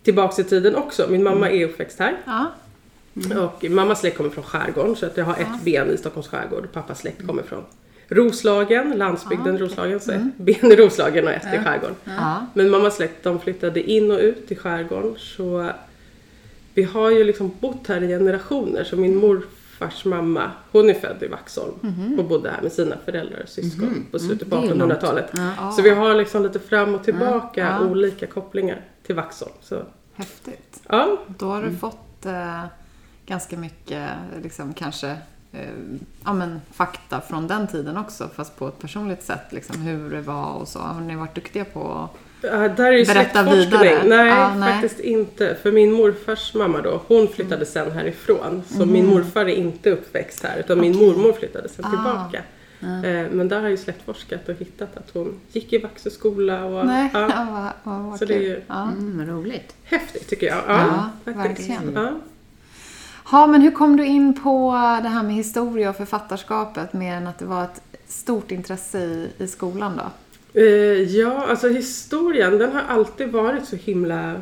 tillbaka i tiden också. Min mamma är uppväxt här. Mm. Och mammas släkt kommer från skärgården. Så att jag har ett ben i Stockholms skärgård. Och pappas släkt kommer från Roslagen. Landsbygden Roslagen. Så ett ben i Roslagen och ett i skärgården. Men mammas släkt, de flyttade in och ut i skärgården. Så vi har ju liksom bott här i generationer. Så min morfars mamma, hon är född i Vaxholm och bodde här med sina föräldrar och syskon på slutet på 1800-talet. Så vi har liksom lite fram och tillbaka olika kopplingar till Vaxholm. Så. Häftigt. Ja. Då har du fått ganska mycket liksom, kanske fakta från den tiden också, fast på ett personligt sätt liksom, hur det var och så. Har ni varit duktiga på att berätta vidare? Nej, faktiskt inte. För min morfars mamma då, hon flyttade sen härifrån. Så min morfar är inte uppväxt här, utan min mormor flyttade sen tillbaka. Men där har jag ju släktforskat och hittat att hon gick i Vaxholmsskola. Och, så det är ju roligt. Häftigt tycker jag. Ja, faktiskt. Verkligen. Ja, men hur kom du in på det här med historia och författarskapet, mer än att det var ett stort intresse i skolan då? Ja, alltså historien, den har alltid varit så himla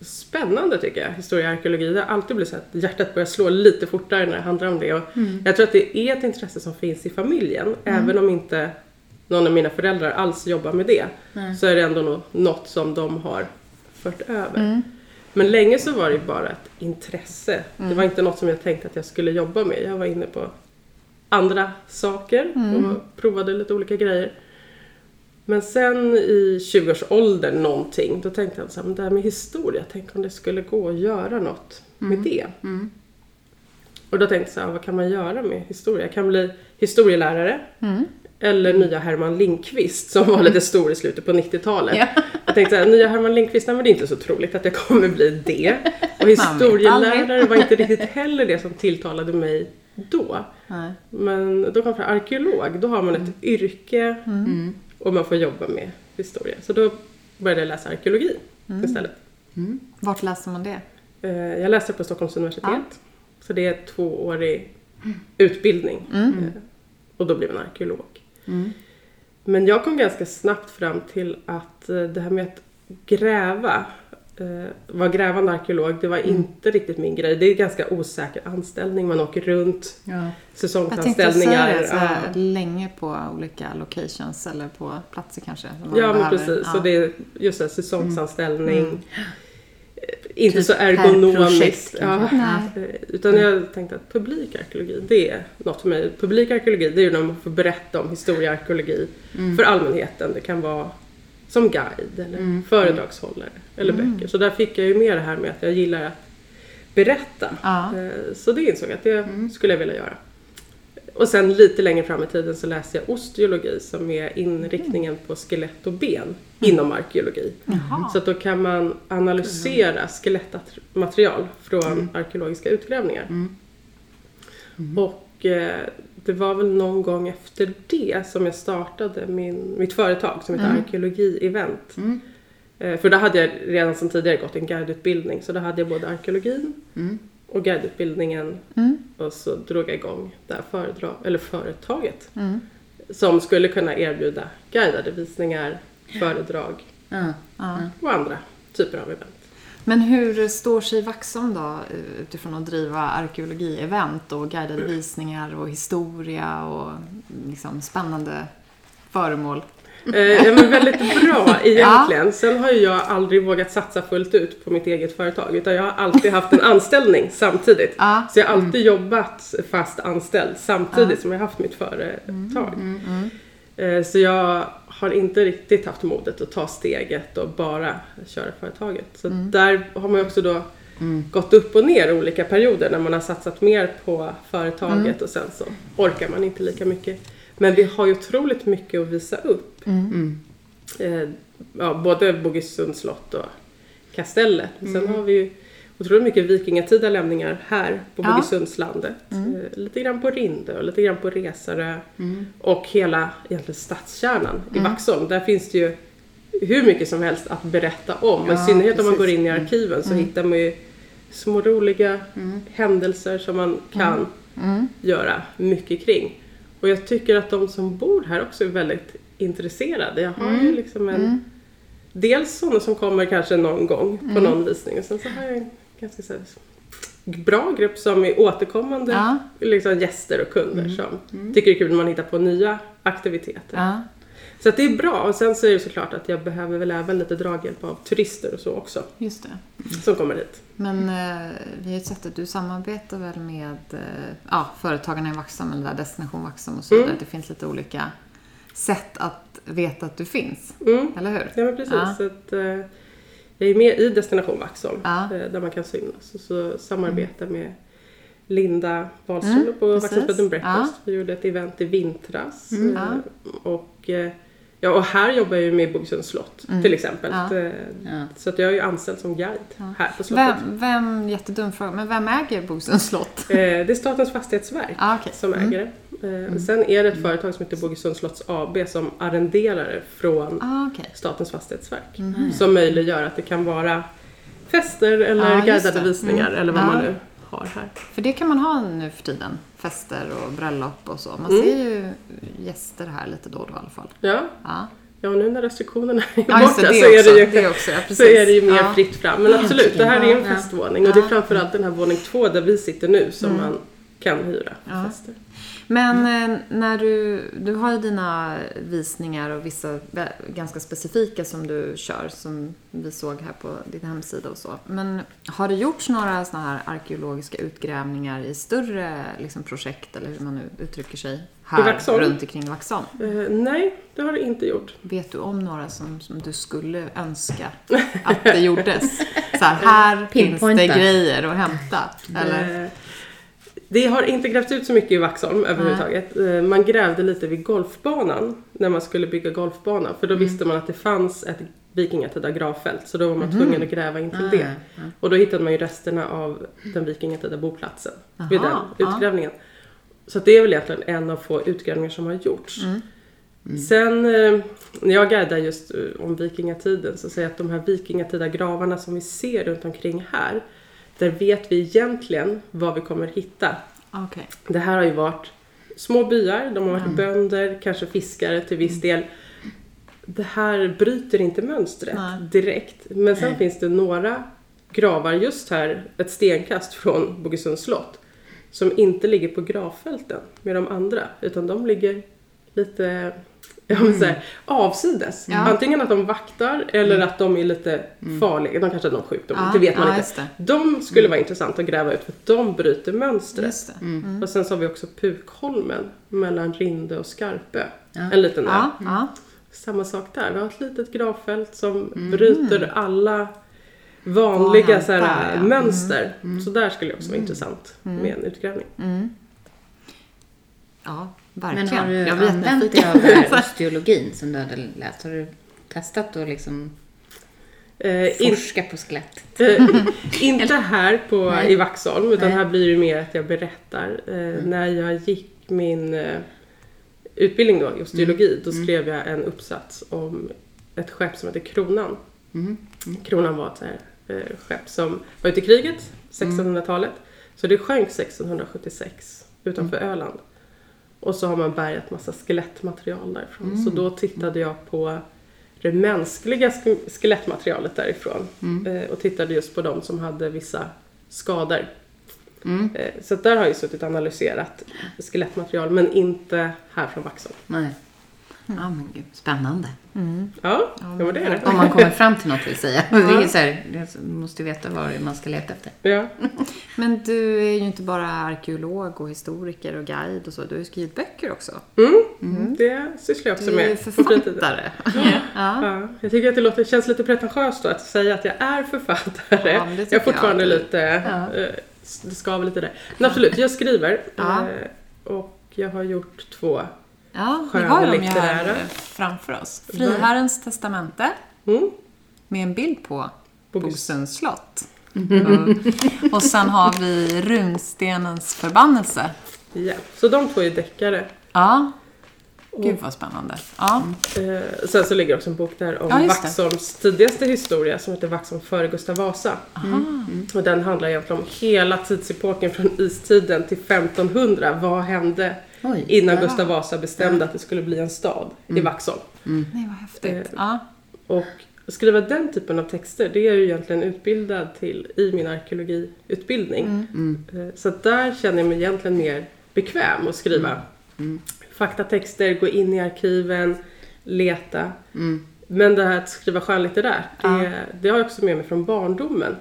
spännande tycker jag. Historia och arkeologi, det har alltid blivit så att hjärtat börjar slå lite fortare när det handlar om det. Och jag tror att det är ett intresse som finns i familjen, även om inte någon av mina föräldrar alls jobbar med det. Så är det ändå något som de har fört över. Men länge så var det bara ett intresse. Det var inte något som jag tänkte att jag skulle jobba med. Jag var inne på andra saker och provade lite olika grejer. Men sen i 20-årsåldern någonting, då tänkte jag så här, det här med historia, tänk om det skulle gå att göra något med det. Och då tänkte jag så här, vad kan man göra med historia? Jag kan bli historielärare eller nya Herman Lindqvist som var lite stor i slutet på 90-talet. Jag tänkte så här, nya Herman Lindqvist, men det är inte så troligt att jag kommer bli det. Och historielärare var inte riktigt heller det som tilltalade mig då. Men då kom jag arkeolog, då har man ett yrke och man får jobba med historia. Så då började jag läsa arkeologi istället. Vart läser man det? Jag läser på Stockholms universitet. Så det är 2-årig utbildning. Och då blev jag en arkeolog. Men jag kom ganska snabbt fram till att det här med att gräva, vara grävande arkeolog, det var inte riktigt min grej. Det är en ganska osäker anställning. Man åker runt, säsongsanställningar. Jag tänkte säga det, så länge på olika locations eller på platser kanske. Men precis. Så det är just en säsongsanställning. Inte typ så ergonomiskt. Utan jag tänkte att publikarkeologi, det är något för mig. Publikarkeologi, det är ju när man får berätta om historiearkeologi för allmänheten. Det kan vara som guide eller föredragshållare eller böcker. Så där fick jag ju med det här med att jag gillar att berätta. Så det insåg jag att det skulle jag vilja göra. Och sen lite längre fram i tiden så läste jag osteologi, som är inriktningen på skelett och ben inom arkeologi. Så att då kan man analysera skelettmaterial från arkeologiska utgrävningar. Och det var väl någon gång efter det som jag startade mitt företag som heter Arkeologi-event. För då hade jag redan som tidigare gått en guideutbildning. Så då hade jag både arkeologin och guideutbildningen. Och så drog jag igång det här företaget. Som skulle kunna erbjuda guidade visningar, föredrag och andra typer av event. Men hur står sig Vaxholm då utifrån att driva arkeologi-event och guidade visningar och historia och liksom spännande föremål? Men väldigt bra egentligen. Ja. Sen har jag aldrig vågat satsa fullt ut på mitt eget företag, utan jag har alltid haft en anställning samtidigt. Ja. Så jag har alltid jobbat fast anställd samtidigt som jag har haft mitt företag. Så jag har inte riktigt haft modet att ta steget och bara köra företaget. Så där har man också då gått upp och ner i olika perioder när man har satsat mer på företaget och sen så orkar man inte lika mycket. Men vi har ju otroligt mycket att visa upp. Ja, både Bogesunds slott och Kastellet. Sen har vi ju otroligt mycket vikingatida lämningar här på Bogesundslandet. Lite grann på Rinde och lite grann på Resare. Och hela egentligen stadskärnan i Vaxholm. Där finns det ju hur mycket som helst att berätta om. Ja, i synnerhet om man går in i arkiven så hittar man ju små roliga händelser som man kan göra mycket kring. Och jag tycker att de som bor här också är väldigt intresserade. Jag har ju liksom en... Dels sådana som kommer kanske någon gång på någon visning. Och sen så har jag en ganska så här bra grupp som är återkommande liksom gäster och kunder som tycker det är kul när man hittar på nya aktiviteter. Så att det är bra. Och sen så är det såklart att jag behöver väl även lite draghjälp av turister och så också. Just det. Som kommer hit. Men vi har sett att du samarbetar väl med företagarna i Vaxholm eller Destination Vaxholm och så där. Det finns lite olika sätt att veta att du finns. Eller hur? Ja, men precis. Så att, jag är med i Destination Vaxholm där man kan synas. Och så samarbetar med Linda Wahlström på Vaxonspodden Breakfast. Vi gjorde ett event i vintras. Och här jobbar jag ju med Bogesunds slott till exempel. Så att jag är ju anställd som guide här på slottet. Vem jättedum fråga, men vem äger Bogesunds slott? Det är Statens fastighetsverk som äger det. Sen är det ett företag som heter Bogesunds slotts AB som arrenderar från Statens fastighetsverk. Som möjliggör att det kan vara fester eller guidade visningar eller vad man nu har här. För det kan man ha nu för tiden. Fester och bröllop och så. Man ser ju gäster här lite då i alla fall. Ja, nu när restriktionerna är borta så är det ju mer fritt fram. Men absolut, det här är en festvåning. Och det är framförallt den här våning 2 där vi sitter nu som man kan hyra fester. Men när du har ju dina visningar och vissa ganska specifika som du kör, som vi såg här på din hemsida och så. Men har det gjorts några såna här arkeologiska utgrävningar i större liksom, projekt eller hur man nu uttrycker sig här runt omkring Vaxholm? Nej, det har det inte gjort. Vet du om några som du skulle önska att det gjordes? Så här finns det grejer att hämta. Eller... Det har inte grävts ut så mycket i Vaxholm överhuvudtaget. Man grävde lite vid golfbanan när man skulle bygga golfbanan. För då visste man att det fanns ett vikingatida gravfält. Så då var man tvungen att gräva in till det. Och då hittade man ju resterna av den vikingatida boplatsen vid den utgrävningen. Så det är väl egentligen en av få utgrävningar som har gjorts. Sen när jag guidar just om vikingatiden så säger jag att de här vikingatida gravarna som vi ser runt omkring här. Där vet vi egentligen vad vi kommer hitta. Okay. Det här har ju varit små byar. De har varit bönder, kanske fiskare till viss del. Det här bryter inte mönstret direkt. Men sen finns det några gravar just här. Ett stenkast från Bogesunds slott. Som inte ligger på gravfälten med de andra. Utan de ligger lite... avsides. Antingen att de vaktar eller att de är lite farliga. De kanske de skjuter, det vet man inte. De skulle vara intressant att gräva ut för att de bryter mönstret. Och sen så har vi också Pukholmen mellan Rinde och Skarpe. En liten samma sak där. Vi har ett litet gravfält som bryter alla vanliga så här, mönster. Så där skulle det också vara intressant med en utgrävning. Verkligen. Men har du använt dig av världsgeologin som du hade läst? Har du testat att liksom forska på skelettet? Inte här i Vaxholm, utan här blir det mer att jag berättar. När jag gick min utbildning då, just geologi, då skrev jag en uppsats om ett skepp som heter Kronan. Kronan var ett så här, skepp som var ute i kriget 1600-talet. Så det sjönk 1676 utanför Öland. Och så har man bärgat massa skelettmaterial därifrån. Så då tittade jag på det mänskliga skelettmaterialet därifrån. Och tittade just på de som hade vissa skador. Så där har jag suttit och analyserat skelettmaterial. Men inte här från Vaxholm. Nej. Ja, men gud, spännande. Ja, det var det. Om man kommer fram till något vill säga. Det är så här, jag måste ju veta vad man ska leta efter. Ja. Men du är ju inte bara arkeolog och historiker och guide och så. Du har ju skrivit böcker också. Det sysslar jag också med. Du är ju författare. Ja. Jag tycker att det känns lite pretentiöst då att säga att jag är författare. Ja, jag är fortfarande lite... Ja. Det skaver lite där. Men absolut, jag skriver. Och jag har gjort 2... Ja, vi har dem ju här framför oss. Friherrens testamente med en bild på Bogesunds slott. Och sen har vi runstenens förbannelse. Ja, så de 2 är deckare. Ja, gud vad spännande. Ja. Sen så ligger också en bok där om Vaxholms tidigaste historia som heter Vaxholm före Gustav Vasa. Och den handlar egentligen om hela tidsepoken från istiden till 1500. Vad hände innan Gustav Vasa bestämde att det skulle bli en stad i Vaxholm. Nej, vad häftigt. Och skriva den typen av texter, det är jag ju egentligen utbildad till i min arkeologiutbildning. Så där känner jag mig egentligen mer bekväm att skriva faktatexter, gå in i arkiven, leta. Men det här att skriva skönlitterärt, det har jag också med mig från barndomen.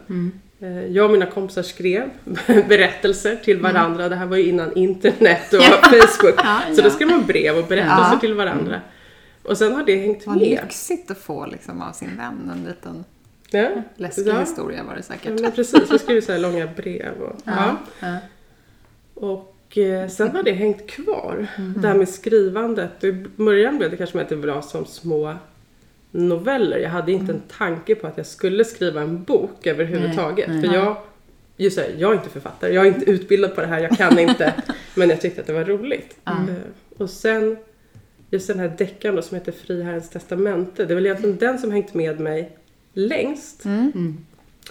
Jag och mina kompisar skrev berättelser till varandra. Det här var ju innan internet och Facebook. Så då skrev man brev och berättelser till varandra. Och sen har det hängt med. Vad lyxigt att få liksom av sin vän en liten läskig historia var det säkert. Ja, men precis, vi skrev så här långa brev. Och sen har det hängt kvar. Det här med skrivandet. I början blev det kanske med att det var som små noveller. Jag hade inte en tanke på att jag skulle skriva en bok överhuvudtaget. För jag är inte författare. Jag är inte utbildad på det här. Jag kan inte. Men jag tyckte att det var roligt. Och sen just den här deckaren då, som heter Friherrens testamente. Det är väl egentligen den som hängt med mig längst.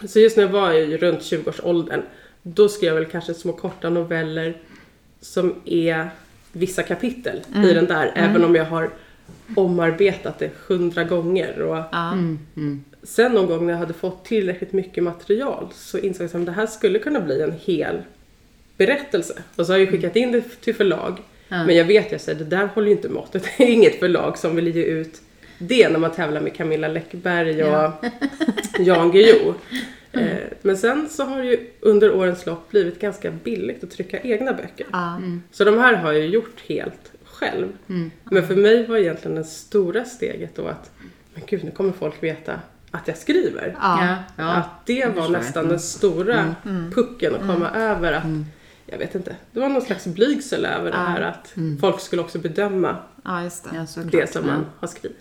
Så just när jag var ju runt 20-årsåldern. Då skrev jag väl kanske små korta noveller. Som är vissa kapitel i den där. Även om jag har omarbetat det 100 gånger och sen någon gång när jag hade fått tillräckligt mycket material så insåg jag att det här skulle kunna bli en hel berättelse och så har jag skickat in det till förlag men jag vet att det där håller ju inte måttet, det är inget förlag som vill ge ut det när man tävlar med Camilla Läckberg och Jan Guillou. Men sen så har ju under årens lopp blivit ganska billigt att trycka egna böcker så de här har jag gjort helt själv. Men för mig var egentligen det stora steget då att men gud, nu kommer folk veta att jag skriver. Att det var nästan den stora pucken att komma över att jag vet inte, det var någon slags blygsel över det här att folk skulle också bedöma det som man har skrivit.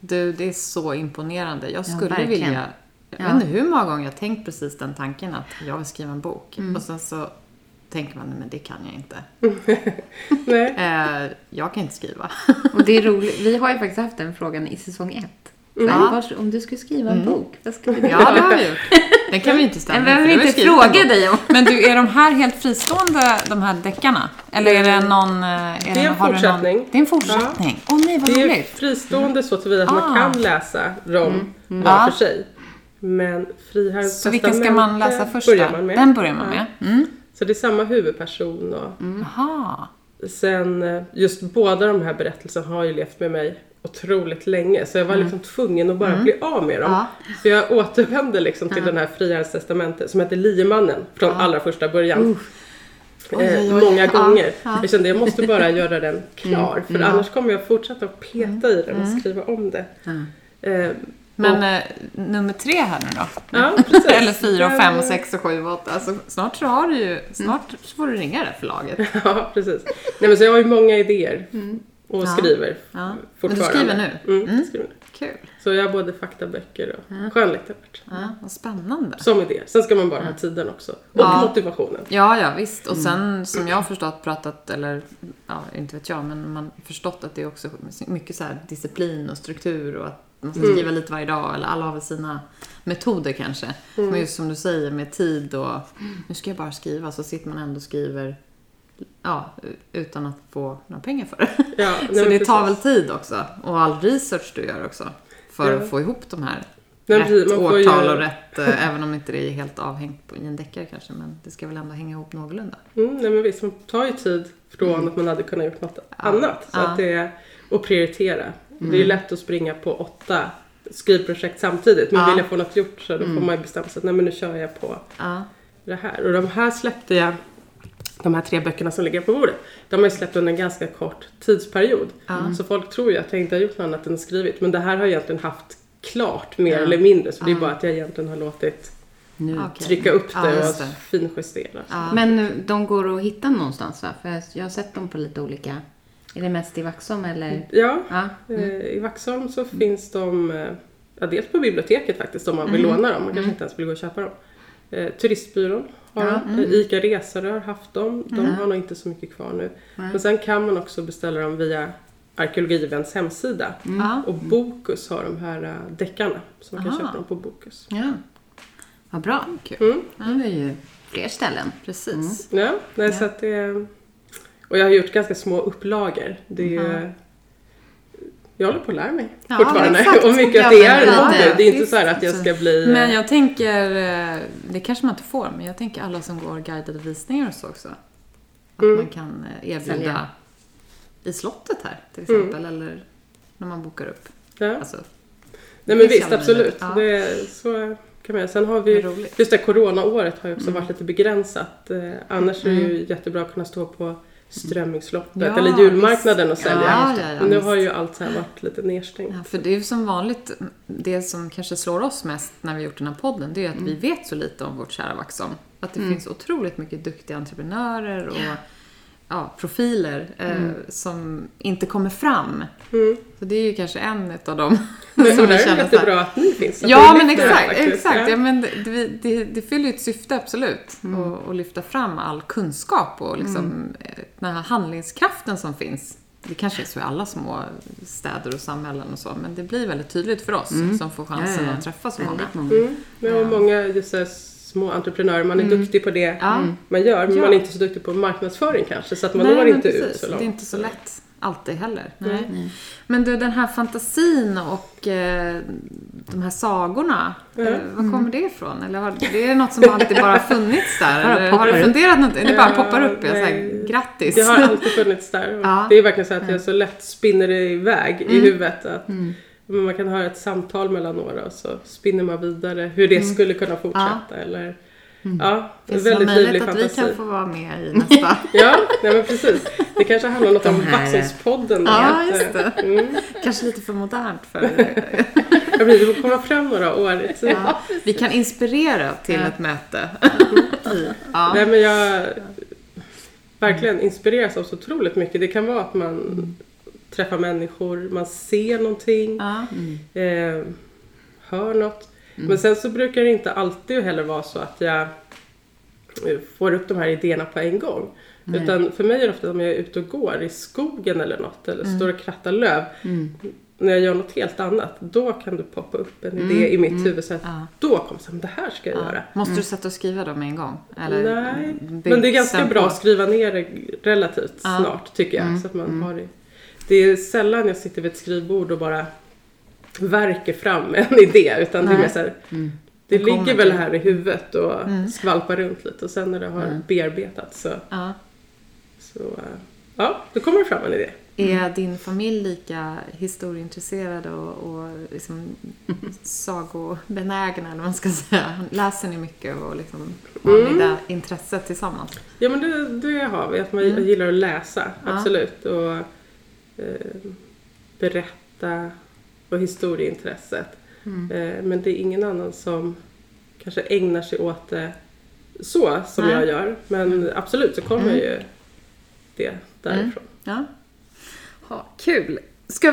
Du, det är så imponerande. Jag skulle vilja, jag vet inte hur många gånger jag tänkt precis den tanken att jag vill skriva en bok och sen så tänker man, men det kan jag inte. Nej. Jag kan inte skriva. Och det är roligt. Vi har ju faktiskt haft den frågan i säsong 1. Om du skulle skriva en bok, vad skulle du göra? Ja, det har vi gjort. Den kan vi inte ställa. Men vi inte fråga dig om. Men du, är de här helt fristående, de här deckarna? Eller är det någon... det är en fortsättning. Det är en fortsättning. Åh nej, vad roligt. Det är fristående så till att man kan läsa dem var för sig. Men Friherrens testamente... Så vilken ska man läsa först? Den börjar man med. Så det är samma huvudperson. Och sen just båda de här berättelserna har ju levt med mig otroligt länge. Så jag var liksom tvungen att bara bli av med dem. Så jag återvände liksom till den här Friherrens testamente som heter Liemannen från allra första början. Många gånger. Jag kände att jag måste bara göra den klar. För annars kommer jag fortsätta att peta i den och skriva om det. Men nummer 3 här nu då? Ja, precis. Eller 4, 5, 6, 7, 8. Alltså, snart så får du ringa det förlaget. Ja, precis. Nej, men så jag har ju många idéer och skriver fortfarande. Men du skriver nu? Skriver nu. Kul. Så jag har både faktaböcker och skönlitterärt. Ja, vad spännande. Som idéer. Sen ska man bara ha tiden också. Och motivationen. Ja, visst. Och sen som jag har förstått inte vet jag, men man har förstått att det är också mycket så här disciplin och struktur och att man ska skriva lite varje dag, eller alla har väl sina metoder kanske. Men just som du säger med tid och nu ska jag bara skriva, så sitter man ändå och skriver utan att få några pengar för det. Ja, så det tar väl tid också, och all research du gör också för att få ihop de här. Nej, rätt årtal och rätt, även om inte det är helt avhängt på en deckare kanske, men det ska väl ändå hänga ihop någorlunda. Nej men visst, man tar ju tid från att man hade kunnat gjort något annat, så att det är att prioritera. Det är ju lätt att springa på 8 skrivprojekt samtidigt, men vill jag få något gjort så då får man ju bestämma sig att nej men nu kör jag på det här. Och de här släppte jag, de här 3 böckerna som ligger på bordet, de har ju släppt under en ganska kort tidsperiod. Så folk tror ju att jag inte har gjort något annat än skrivit, men det här har jag egentligen haft klart mer eller mindre, så det är bara att jag egentligen har låtit trycka upp det och finjustera. Men de går att hitta någonstans va? För jag har sett dem på lite olika. Är det mest i Vaxholm eller? I Vaxholm så finns de dels på biblioteket faktiskt om man vill låna dem, man kanske inte ens vill gå och köpa dem. Turistbyrån har ICA Resare har haft dem, de har nog inte så mycket kvar nu. Men sen kan man också beställa dem via Arkeologi-events hemsida. Och Bokus har de här deckarna. Så man kan köpa dem på Bokus. Ja. Vad bra. Kul. Det är ju fler ställen. Precis. Så att det, och jag har gjort ganska små upplager. Det är jag håller på att lära mig fortfarande. Och mycket att det är det är inte så här att jag ska bli. Men jag tänker, det kanske man inte får, men jag tänker alla som går guidade visningar och så också. Att man kan erbjuda i slottet här till exempel, eller när man bokar upp. Alltså, nej men visst, absolut. Det är, så kan man. Sen har vi just det, coronaåret har ju också varit lite begränsat. Annars är det ju jättebra att kunna stå på strömmingsloppet eller julmarknaden och sälja. Men nu har ju allt så här varit lite nedstängt. Ja, för det är ju som vanligt, det som kanske slår oss mest när vi gjort den här podden, det är att vi vet så lite om vårt kära Vaxholm. Att det finns otroligt mycket duktiga entreprenörer och profiler som inte kommer fram. Så det är ju kanske en av dem. Men som det känns jättebra att ni finns. Ja men exakt. Ja, men det fyller ju ett syfte absolut. Och lyfta fram all kunskap och liksom den här handlingskraften som finns. Det kanske är så i alla små städer och samhällen och så, men det blir väldigt tydligt för oss som får chansen att träffa så många. Men många just små entreprenörer, man är duktig på det man gör, men man är inte så duktig på marknadsföring kanske, så att man når inte ut så långt. Det är inte så lätt alltid heller. Nej. Men du, den här fantasin och de här sagorna, var kommer det ifrån? Eller är det något som alltid bara funnits där? Har du funderat något? Det bara poppar upp och säger grattis. Det har alltid funnits där. Det är verkligen så att jag så lätt spinner det iväg i huvudet att man kan höra ett samtal mellan några och så spinner man vidare hur det skulle kunna fortsätta. Eller, en väldigt livlig fantasi. Att vi kan få vara med i nästa. Men precis. Det kanske handlar något om Vaxonspodden. Just det. Kanske lite för modernt för det får komma fram några år. Vi kan inspirera till ett möte. Nej, men jag verkligen inspireras av så otroligt mycket. Det kan vara att man träffa människor, man ser någonting, hör något. Men sen så brukar det inte alltid heller vara så att jag får upp de här idéerna på en gång. Nej. Utan för mig är det ofta om jag är ute och går i skogen eller något, eller står och krattar löv. När jag gör något helt annat, då kan du poppa upp en idé i mitt huvud. Så att då kommer det, det här ska jag göra. Måste du sätta och skriva dem en gång? Eller nej, men det är ganska bra att skriva ner det relativt snart tycker jag. Så att man har det. Det är sällan jag sitter vid ett skrivbord och bara verkar fram en idé. Utan det är mer så här, det ligger väl här i huvudet och skvalpar runt lite. Och sen när det har bearbetat så då kommer det fram en idé. Är din familj lika historieintresserad och liksom sagobenägna, eller vad man ska säga? Läser ni mycket och liksom har ni det intresset tillsammans? Ja, men det har vi. Att man gillar att läsa, absolut. Och berätta och historieintresset. Men det är ingen annan som kanske ägnar sig åt det så som jag gör. Men absolut så kommer ju det därifrån. Kul. Ska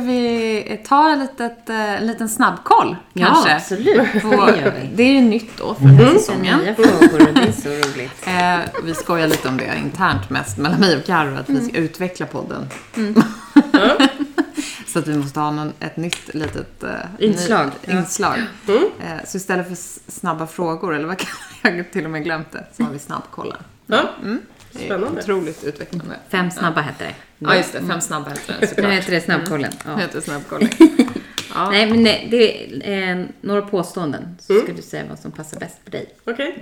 vi ta en liten snabbkoll kanske? Ja, absolut. Det är ju nytt då för den här säsongen. Nya frågor, det är så roligt. Vi skojar lite om det internt mest mellan mig och Karo att vi ska utveckla podden. Så att vi måste ha ett nytt litet inslag. Så istället för snabba frågor, eller vad kan jag till och med glömt det, så har vi snabbkollar. Spännande. Otroligt utvecklande. 5 snabba hette det. Ja, just det. 5 snabba hette det. Såklart. Nu heter det snabbkollen. Ja. Nu heter det snabbkollen. Ja. Nej, men det är några påståenden. Så ska du säga vad som passar bäst för dig. Okej.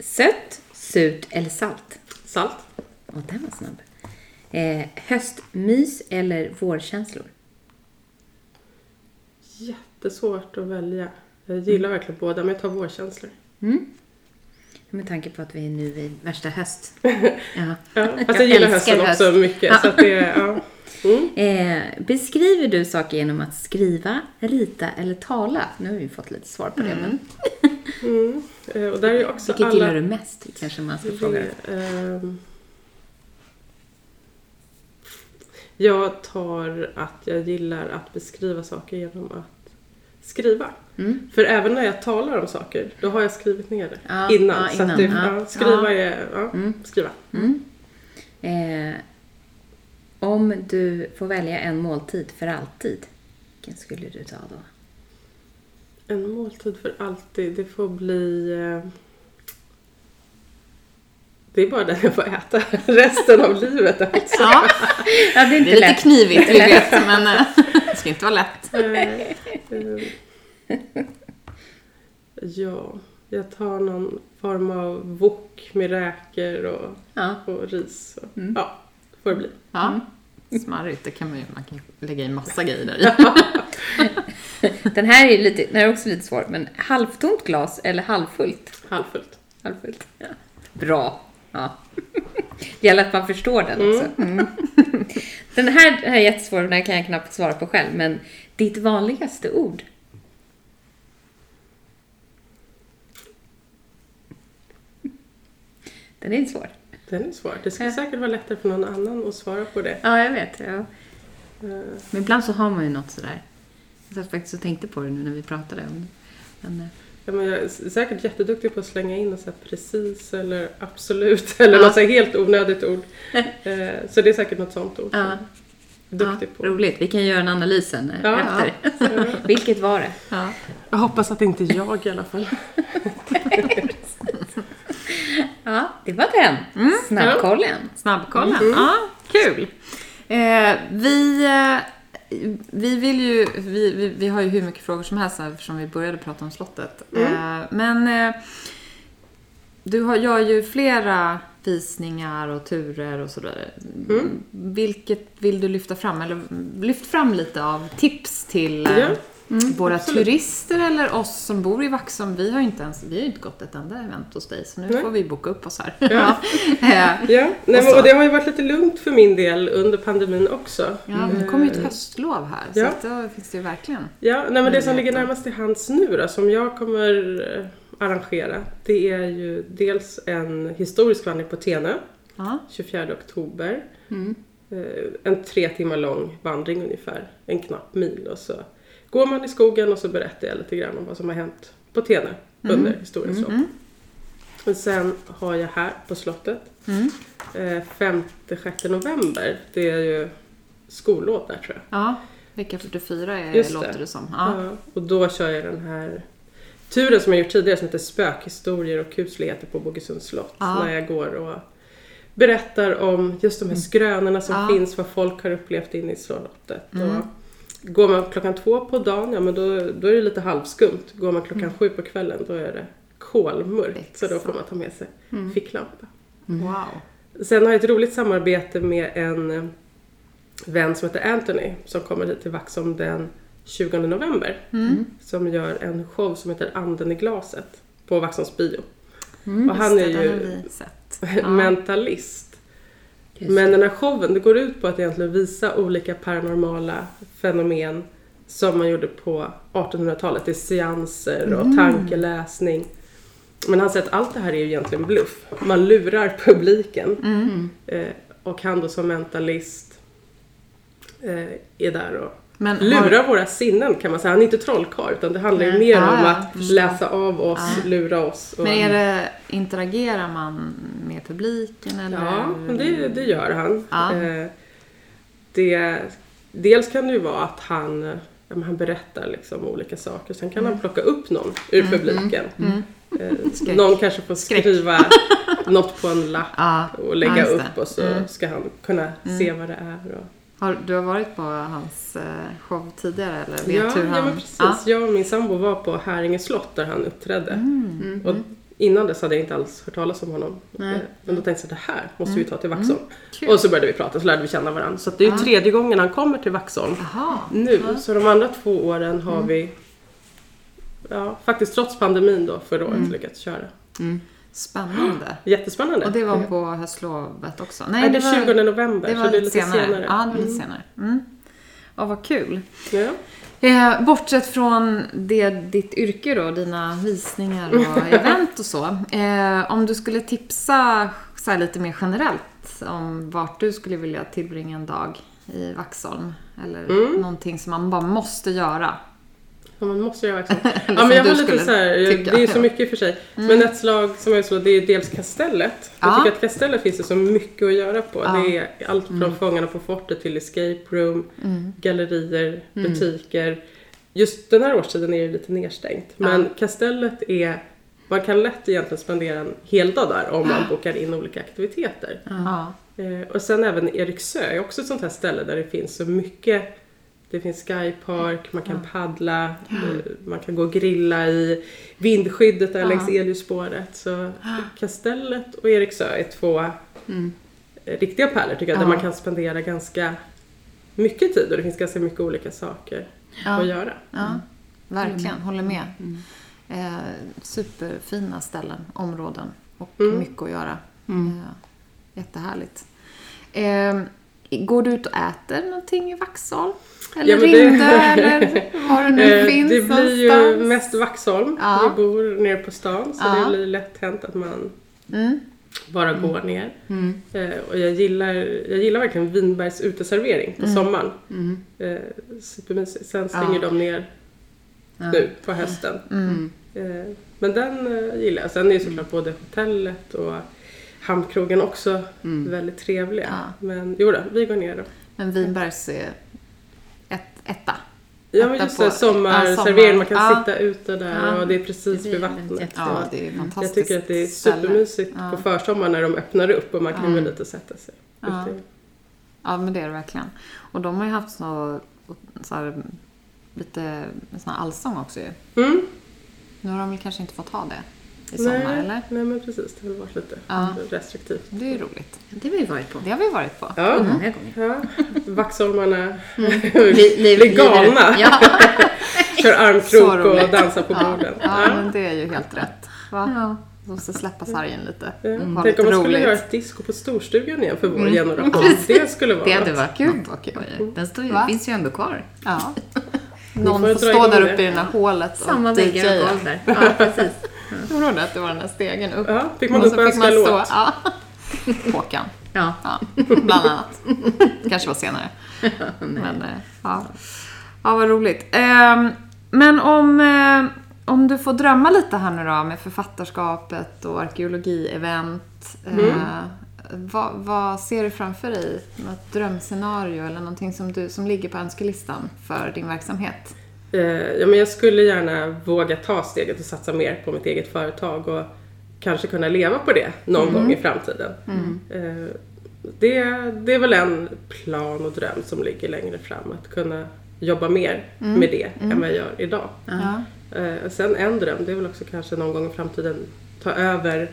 Sött, surt eller salt? Salt. Åh, den var snabb. Höstmys eller vårkänslor? Jättesvårt att välja. Jag gillar verkligen båda, men jag tar vårkänslor. Med tanke på att vi är nu i värsta höst. Fast jag gillar hösten också mycket. Ja. Så att det, beskriver du saker genom att skriva, rita eller tala? Nu har vi fått lite svar på det. Men. Och där är också vilket gillar du mest? Kanske man ska fråga. Jag tar att jag gillar att beskriva saker genom att skriva. För även när jag talar om saker, då har jag skrivit ner det innan. Så att skriva är... skriva. Om du får välja en måltid för alltid, vilken skulle du ta då? En måltid för alltid, det får bli... Det är bara det jag får äta resten av livet. Alltså. Ja, det är inte lite knivigt, vi vet, men det ska inte vara lätt. Ja, jag tar någon form av wok med räkor och ris. Och, ja, det får det bli. Ja, smarrigt. Det kan man kan lägga i massa grejer där i. Den här är lite, den är också lite svår, men halvtomt glas eller halvfullt? Halvfullt. Ja. Bra. Ja. Det gäller att man förstår den också. Den här är jättesvår, den kan jag knappt svara på själv, men ditt vanligaste ord? Den är svår. Det skulle säkert vara lättare för någon annan att svara på det. Ja, jag vet. Ja. Men ibland så har man ju något sådär. Jag faktiskt tänkte på det nu när vi pratade om det. Men, jag är säkert jätteduktig på att slänga in och så här precis eller absolut eller något så helt onödigt ord. Så det är säkert något sånt ord. Ja. Duktig på. Roligt, vi kan göra en analys sen efter. Ja. Vilket var det? Ja. Jag hoppas att inte jag i alla fall. Ja, det var den. Snabbkollen. Ja, kul. Vi har ju hur mycket frågor som helst eftersom vi började prata om slottet. Men gör ju flera visningar och turer och sådär. Vilket vill du lyfta fram? Eller lyft fram lite av tips till våra turister eller oss som bor i Vaxholm. Vi har ju inte gått ett enda event hos dig, så nu får vi boka upp oss här. Och det har ju varit lite lugnt för min del under pandemin också. Ja, det kommer ju ett höstlov här, så då finns det ju verkligen. Ja, nej, men det som ligger närmast till hands nu då, som jag kommer arrangera, det är ju dels en historisk vandring på Tena 24 oktober. En 3 timmar lång vandring ungefär, en knapp mil, och så går man i skogen och så berättar jag lite grann om vad som har hänt på Tena under historiens lopp. Och sen har jag här på slottet 5-6 november. Det är ju skollov där, tror jag. Ja, vecka 44 låter det som. Ja. Ja, och då kör jag den här turen som jag gjort tidigare som heter Spökhistorier och kusligheter på Bogesunds slott. Ja. När jag går och berättar om just de här skrönorna som finns, vad folk har upplevt inne i slottet. Och går man 14:00 på dagen, ja, men då är det lite halvskumt. Går man 7:00 på kvällen, då är det kolmörkt. Exakt. Så då får man ta med sig ficklampa. Wow. Sen har jag ett roligt samarbete med en vän som heter Anthony, som kommer hit till Vaxholm den 20 november. Som gör en show som heter Anden i glaset på Vaxons bio. Och han är ju mentalist. Men den här showen, det går ut på att egentligen visa olika paranormala fenomen som man gjorde på 1800-talet. Det är seanser och tankeläsning. Men han säger att allt det här är ju egentligen bluff. Man lurar publiken. Och han då som mentalist är där och lurar våra sinnen, kan man säga. Han är inte trollkarl, utan det handlar ju mer om att läsa av oss, lura oss. Och... Men interagerar man med publiken? Eller? Ja, det gör han. Det dels kan det ju vara att han berättar liksom olika saker. Sen kan han plocka upp någon ur publiken. Någon kanske får skriva något på en lapp och lägga upp. Och så ska han kunna se vad det är. Du har varit på hans show tidigare? Eller vet hur han... men precis. Jag och min sambo var på Herringe slott där han uppträdde. Och innan dess hade jag inte alls hört talas om honom. Men då tänkte jag att det här måste vi ta till Vaxholm. Och så började vi prata, så lärde vi känna varandra. Så det är ju tredje gången han kommer till Vaxholm nu. Så de andra 2 åren har vi faktiskt trots pandemin då förra året lyckats köra. Spännande. Jättespännande. Och det var på höstlovet också. Nej, det var 20 november. Det var så det är lite senare. Ja, det var lite senare. Ja, vad kul. Ja. Bortsett från ditt yrke då, dina visningar och event och så. Om du skulle tipsa så här lite mer generellt om vart du skulle vilja tillbringa en dag i Vaxholm. Eller någonting som man bara måste göra. Man måste göra Vaxholm. Ja, men jag har lite så här, det är ju så mycket i för sig. Men ett slag som jag slår, det är dels Kastellet. Jag tycker att Kastellet finns det så mycket att göra på. Det är allt från Fångarna på fortet till escape room, gallerier, butiker. Just den här årstiden är det lite nedstängt. Men Kastellet är, man kan lätt egentligen spendera en hel dag där om man bokar in olika aktiviteter. Och sen även Eriksö är också ett sånt här ställe där det finns så mycket. Det finns skypark, man kan paddla, man kan gå och grilla i vindskyddet där längs elljusspåret. Så Kastellet och Eriksö är 2 riktiga pärlor tycker jag, där man kan spendera ganska mycket tid och det finns ganska mycket olika saker att göra. Ja, verkligen, håller med. Superfina ställen, områden och mycket att göra. Jättehärligt. Går du ut och äter någonting i Vaxholm? Eller Rindö? Eller var det nu finns det blir någonstans? Ju mest Vaxholm. Vi bor nere på stan. Så det blir lätt hänt att man bara går ner. Och jag gillar verkligen Vinbergs uteservering på sommaren. Sen stänger de ner nu på hösten. Men den gillar jag. Sen är ju såklart både hotellet och hamnkrogen också väldigt trevliga. Men jo då, vi går ner då. Men Vinbergs är etta. Ja, men just det, sommarservering. Man kan sitta ute där och det är precis vid vattnet. Ja, det är fantastiskt. Jag tycker att det är supermysigt på försommaren när de öppnar upp och man kan väl lite sätta sig. Ja, men det är det verkligen. Och de har ju haft så här, lite sån här allsång också ju. Nu har de väl kanske inte fått ha det. Sommar, eller? Nej, men precis. Det har varit lite restriktivt. Det är ju roligt. Det har vi varit på. Ja, många gånger. Vaxholmarna blir galna. Kör armkrok och dansar på borden. Ja, men det är ju helt rätt. Va? Ja. De ska släppa sargen lite. Tänk om man skulle göra ett disco på storstugan igen för vår generation. Det skulle vara något. Det var kul. Den finns ju ändå kvar. Ja. Någon får stå där uppe i det här hålet. Samma väggar och golv där. Ja, precis. Jag trodde att det var den där stegen upp. Ja, fick man upp en ska låt. Håkan. Bland annat. Kanske var senare. Men, vad roligt. Men om du får drömma lite här nu då med författarskapet och arkeologi-event. Vad ser du framför dig? Något drömscenario eller någonting som ligger på önskelistan för din verksamhet? Ja, men jag skulle gärna våga ta steget och satsa mer på mitt eget företag och kanske kunna leva på det någon gång i framtiden. Det är väl en plan och dröm som ligger längre fram, att kunna jobba mer med det än vad jag gör idag. Sen en dröm, det är väl också kanske någon gång i framtiden ta över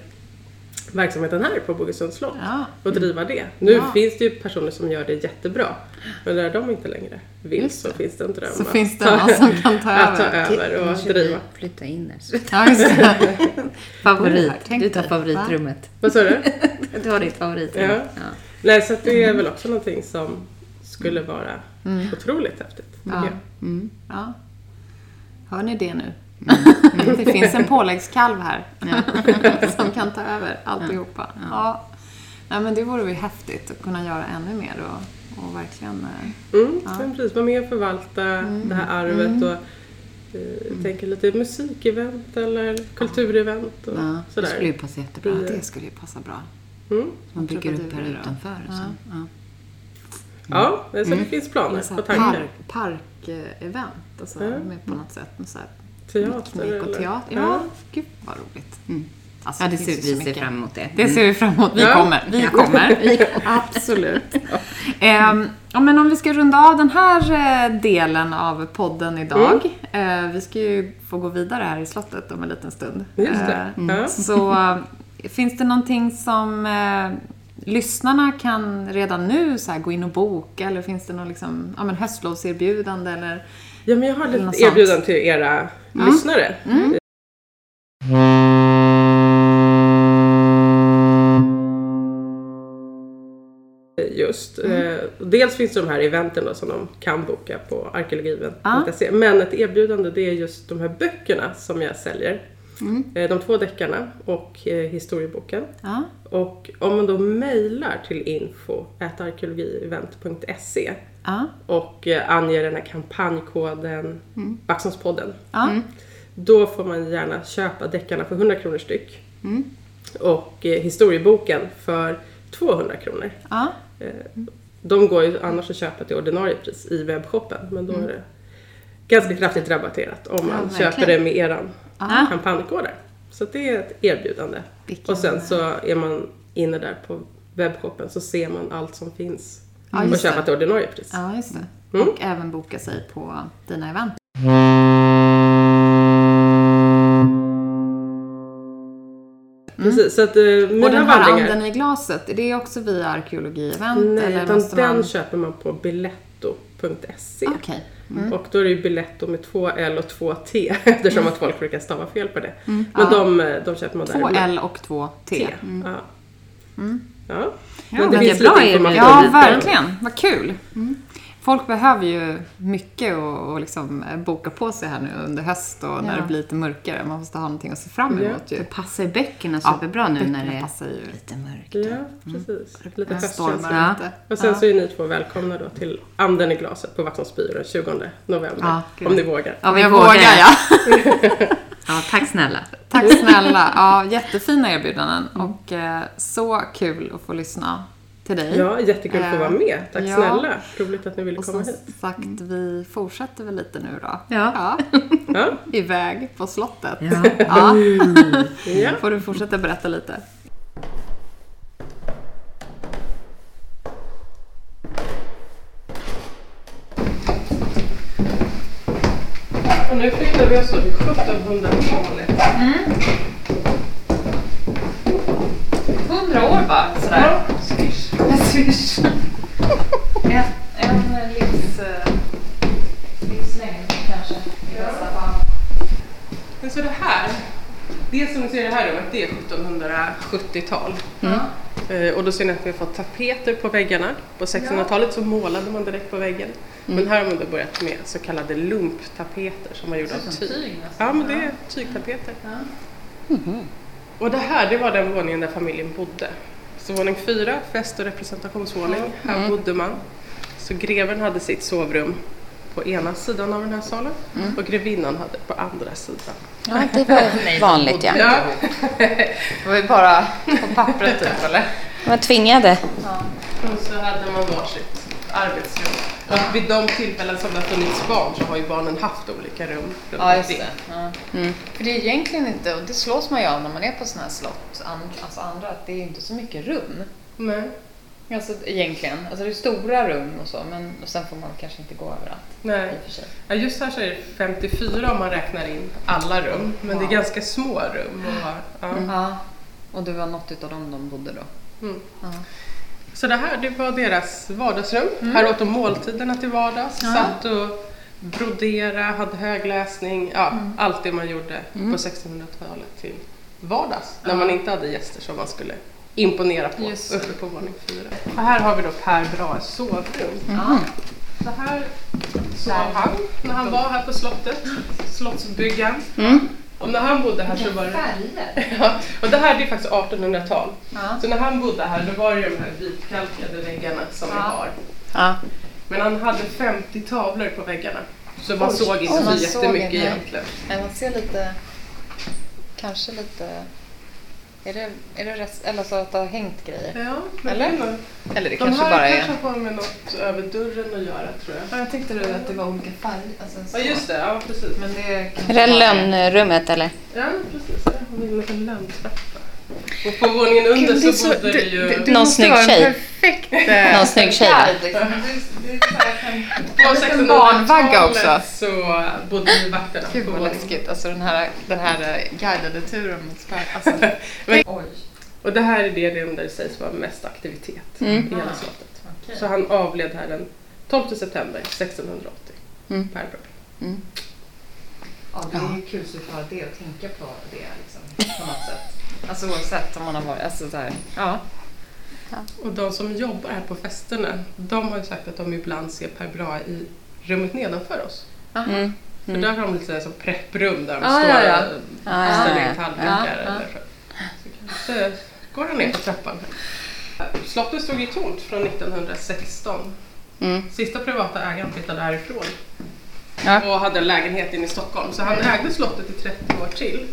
verksamheten här på Bogesunds slott och driva det. Nu finns det ju personer som gör det jättebra, men där de inte längre vill så finns det en dröm. Så finns det någon som kan ta över och driva. Flytta in där. Du tar favoritrummet. Vad sa du? Du har ditt favoritrum. Nej, så det är väl också någonting som skulle vara otroligt häftigt. Hör ni det nu? Det finns en påläggskalv här som kan ta över alltihopa. Nej, men det vore ju häftigt att kunna göra ännu mer och verkligen precis, vara med och förvalta det här arvet och tänka lite musikevent eller kulturevent och sådär. Det skulle ju passa jättebra. Det skulle ju passa bra. Man bygger upp här utanför och så. Ja, så det finns planer på tankar. Park-event alltså, med på något sätt. Så här, teater och teater. Ja, gud vad roligt. Mm. Alltså, ja, vi ser fram emot det. Det ser vi fram emot. Vi kommer. Absolut. Ja, men om vi ska runda av den här delen av podden idag. Vi ska ju få gå vidare här i slottet om en liten stund. Just det. Så finns det någonting som lyssnarna kan redan nu så här, gå in och boka? Eller finns det någon liksom, höstlovserbjudande? Eller, ja, men jag har lite erbjudande till era lyssnare. Mm. Dels finns det de här eventen då, som de kan boka på arkeologi-event.se. Men ett erbjudande, det är just de här böckerna som jag säljer. De 2 deckarna och historieboken. Och om man då mejlar till info@arkeologievent.se och anger den här kampanjkoden Vaxonspodden, då får man gärna köpa deckarna för 100 kronor styck och historieboken för 200 kronor. De går ju annars att köpa till ordinarie pris i webbshoppen, men då är det ganska kraftigt rabatterat om man köper det med eran kampanjkoder. Så det är ett erbjudande. Vilken, och sen så är man inne där på webbshoppen så ser man allt som finns och köpa till ordinarie pris. Ja, just det. Och även boka sig på dina event. Precis, så att, och den här anden i glaset, är det också via arkeologi-event? Nej, eller utan den köper man på biletto.se. Och då är det ju biletto med 2L och 2T, eftersom att folk brukar stava fel på det. Men de köper man där. 2L och 2T. Ja, men det finns lite information. Ja, verkligen. Vad kul. Folk behöver ju mycket och liksom boka på sig här nu under höst och när det blir lite mörkare. Man måste ha någonting att se fram emot. Det passar ju böckerna superbra nu när det passar ju lite mörkt. Ja, precis. Lite höstkänsla. Och sen så är ni två välkomna då till Anden i glaset på Vaxons bio den 20 november. Om ni vågar. Ja, vi vågar, ja, tack snälla. Tack snälla. Ja, jättefina erbjudanden och så kul att få lyssna till dig. Ja, jättekul att få vara med. Tack snälla. Roligt att ni ville komma hit. Och som sagt, vi fortsätter väl lite nu då. Iväg på slottet. Får du fortsätta berätta lite. Och nu flyttar vi oss till 1700-talet. 100 år bara, sådär. En livslängd kanske. Men så det här, det som ni ser i det här rummet, det är 1770-tal. Och då ser ni att vi har fått tapeter på väggarna. På 1600-talet så målade man direkt på väggen. Men här har man då börjat med så kallade lumptapeter som man gjorde av tyg. Ja, men det är tygtapeter. Och det här, det var den våningen där familjen bodde. Så våning 4, fest- och representationsvåning. Här bodde man. Så greven hade sitt sovrum på ena sidan av den här salen. Och grevinnan hade på andra sidan. Ja, det var vanligt, Det var ju bara på pappret typ, eller? De var tvingade. Ja. Och så hade man varsitt arbetsrum. Och vid de tillfällen som det har funnits barn så har ju barnen haft olika rum. Ja, just det. Ja. För det är egentligen inte, och det slås man ju av när man är på sådana här slott, alltså andra, att det är inte så mycket rum. Nej. Alltså egentligen, alltså det är stora rum och så, men och sen får man kanske inte gå överallt. Nej. I och för sig. Ja, just här så är det 54 om man räknar in alla rum, men det är ganska små rum. Och det var något av dem de bodde då? Så det här, det var deras vardagsrum. Här åt de måltiderna till vardags. Satt och brodera, hade högläsning. Ja, allt det man gjorde på 1600-talet till vardags. När man inte hade gäster som man skulle imponera på. Just. Uppe på våning 4. Här har vi då Per Brahes sovrum. Så här sov han när han var här på slottet. Slottsbyggan. Och när han bodde här så var det... Och det här, det är faktiskt 1800-tal. Så när han bodde här, då var det de här vitkalkade väggarna som vi har. Men han hade 50 tavlor på väggarna. Så man såg inte så jättemycket egentligen. Man ser lite... Kanske lite... Är det rest, eller så att det har hängt grejer? Ja, eller det kanske bara är... De här kanske har med något över dörren att göra, tror jag. Ja, jag tyckte du att det var olika färg. Alltså, ja, just det. Ja, precis. Men det är det lönnrummet, eller? Ja, precis. Jag vill lite lönnsvätta. Och på våningen under så bodde det ju... Du någon snygg tjej. Perfekt. Någon snygg tjej. Det är en badvagga också. Så bodde ju vakterna. Gud vad läskigt. Alltså den här guidade turen mot Spär. Alltså. Oj. Och det här är det rum där det sägs vara mest aktivitet i hela slottet. Okay. Så han avled här den 12 september 1680. Per Brahe. Mm. Ja, det är ju kul så för det att tänka på det liksom, på något sätt. Alltså oavsett om man har varit, alltså så här, ja. Och de som jobbar här på festerna, de har ju sagt att de ibland ser Per Brahe i rummet nedanför oss. För där har de lite som prepprum där de står och ställer in tallrikar. Så kanske går han ner på trappan här. Slottet stod ju tomt från 1916. Sista privata ägaren flyttade härifrån. Och hade en lägenhet inne i Stockholm. Så han ägde slottet i 30 år till.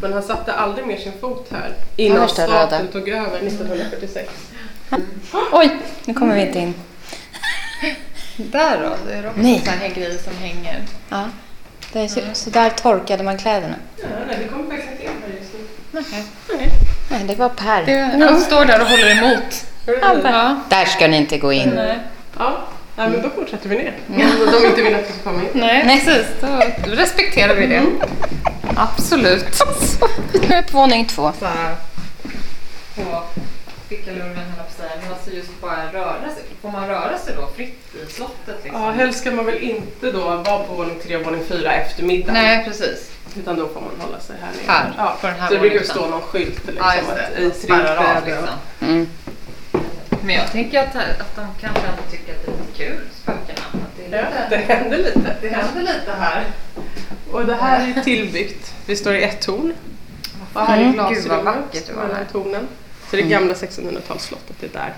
Men han satte aldrig mer sin fot här innan staten tog över 1946. Oj, nu kommer vi inte in. Där då, det är också sådana här grejer som hänger. Ja, det är så där torkade man kläderna. Ja, nej, det kommer faktiskt inte in här just nu. Nej, det var Per. Han står där och håller emot. Där ska ni inte gå in. Nej. Ja. Ja, men då fortsätter vi ner. De inte vill att vi ska komma in. Nej, precis. Då respekterar vi det. Absolut. Nu är på våning 2. Så här, på fickalurven här på sig. Man måste just bara röra sig. Får man röra sig då fritt i slottet? Liksom? Ja, helst ska man väl inte då vara på våning 3 och våning 4 eftermiddag. Nej, precis. Utan då får man hålla sig här nere. Här, ja, på den här så det brukar ju stå någon skylt liksom. Ja, just det. Att av, liksom. Men jag tänker att de kanske tycker att det är lite kul, spökarna. Det händer lite. Det händer lite här. Och det här är tillbyggt. Vi står i ett torn. Och här är glasrummet med tornen. Så det gamla 1600-talsslottet är där.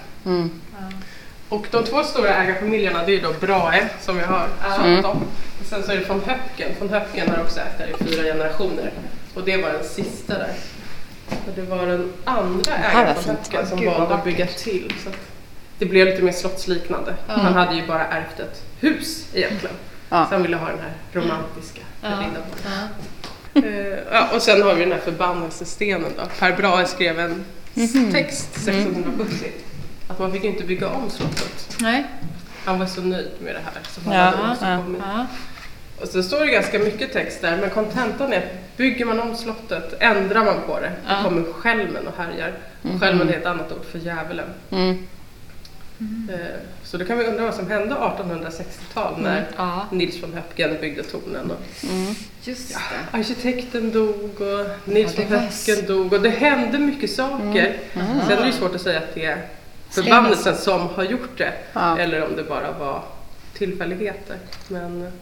Och de två stora ägarfamiljerna, det är då Brahe, som vi har pratat om. Och sen så är det från Höcken. Från Höcken har också ägt där i 4 generationer. Och det var den sista där. Och det var den andra ägaren på Höcken som valde att bygga till. Så att det blev lite mer slottsliknande. Han hade ju bara ärvt ett hus egentligen. Så han ville ha den här romantiska och sen har vi den här förbannelsestenen då. Per Brahe skrev en text 1670 att man fick inte bygga om slottet. Nej. Han var så nöjd med det här så han hade kommit. Och så står det ganska mycket text där, men kontentan är att bygger man om slottet, ändrar man på det, då kommer skälmen och härjar. Och skälmen är ett annat ord för djävulen. Så då kan vi undra vad som hände 1860-tal när Nils von Höpgen byggde tornen. Just det. Arkitekten dog och Nils von Höpgen dog och det hände mycket saker. Sen är det svårt att säga att det är förbannelsen som har gjort det eller om det bara var tillfälligheter. Men...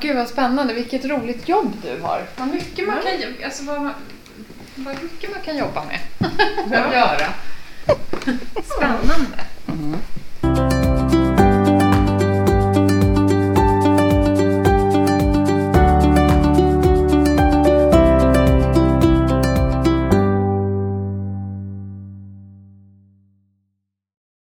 gud vad spännande, vilket roligt jobb du har. Vad mycket man kan, alltså vad mycket man kan jobba med. Göra. Spännande.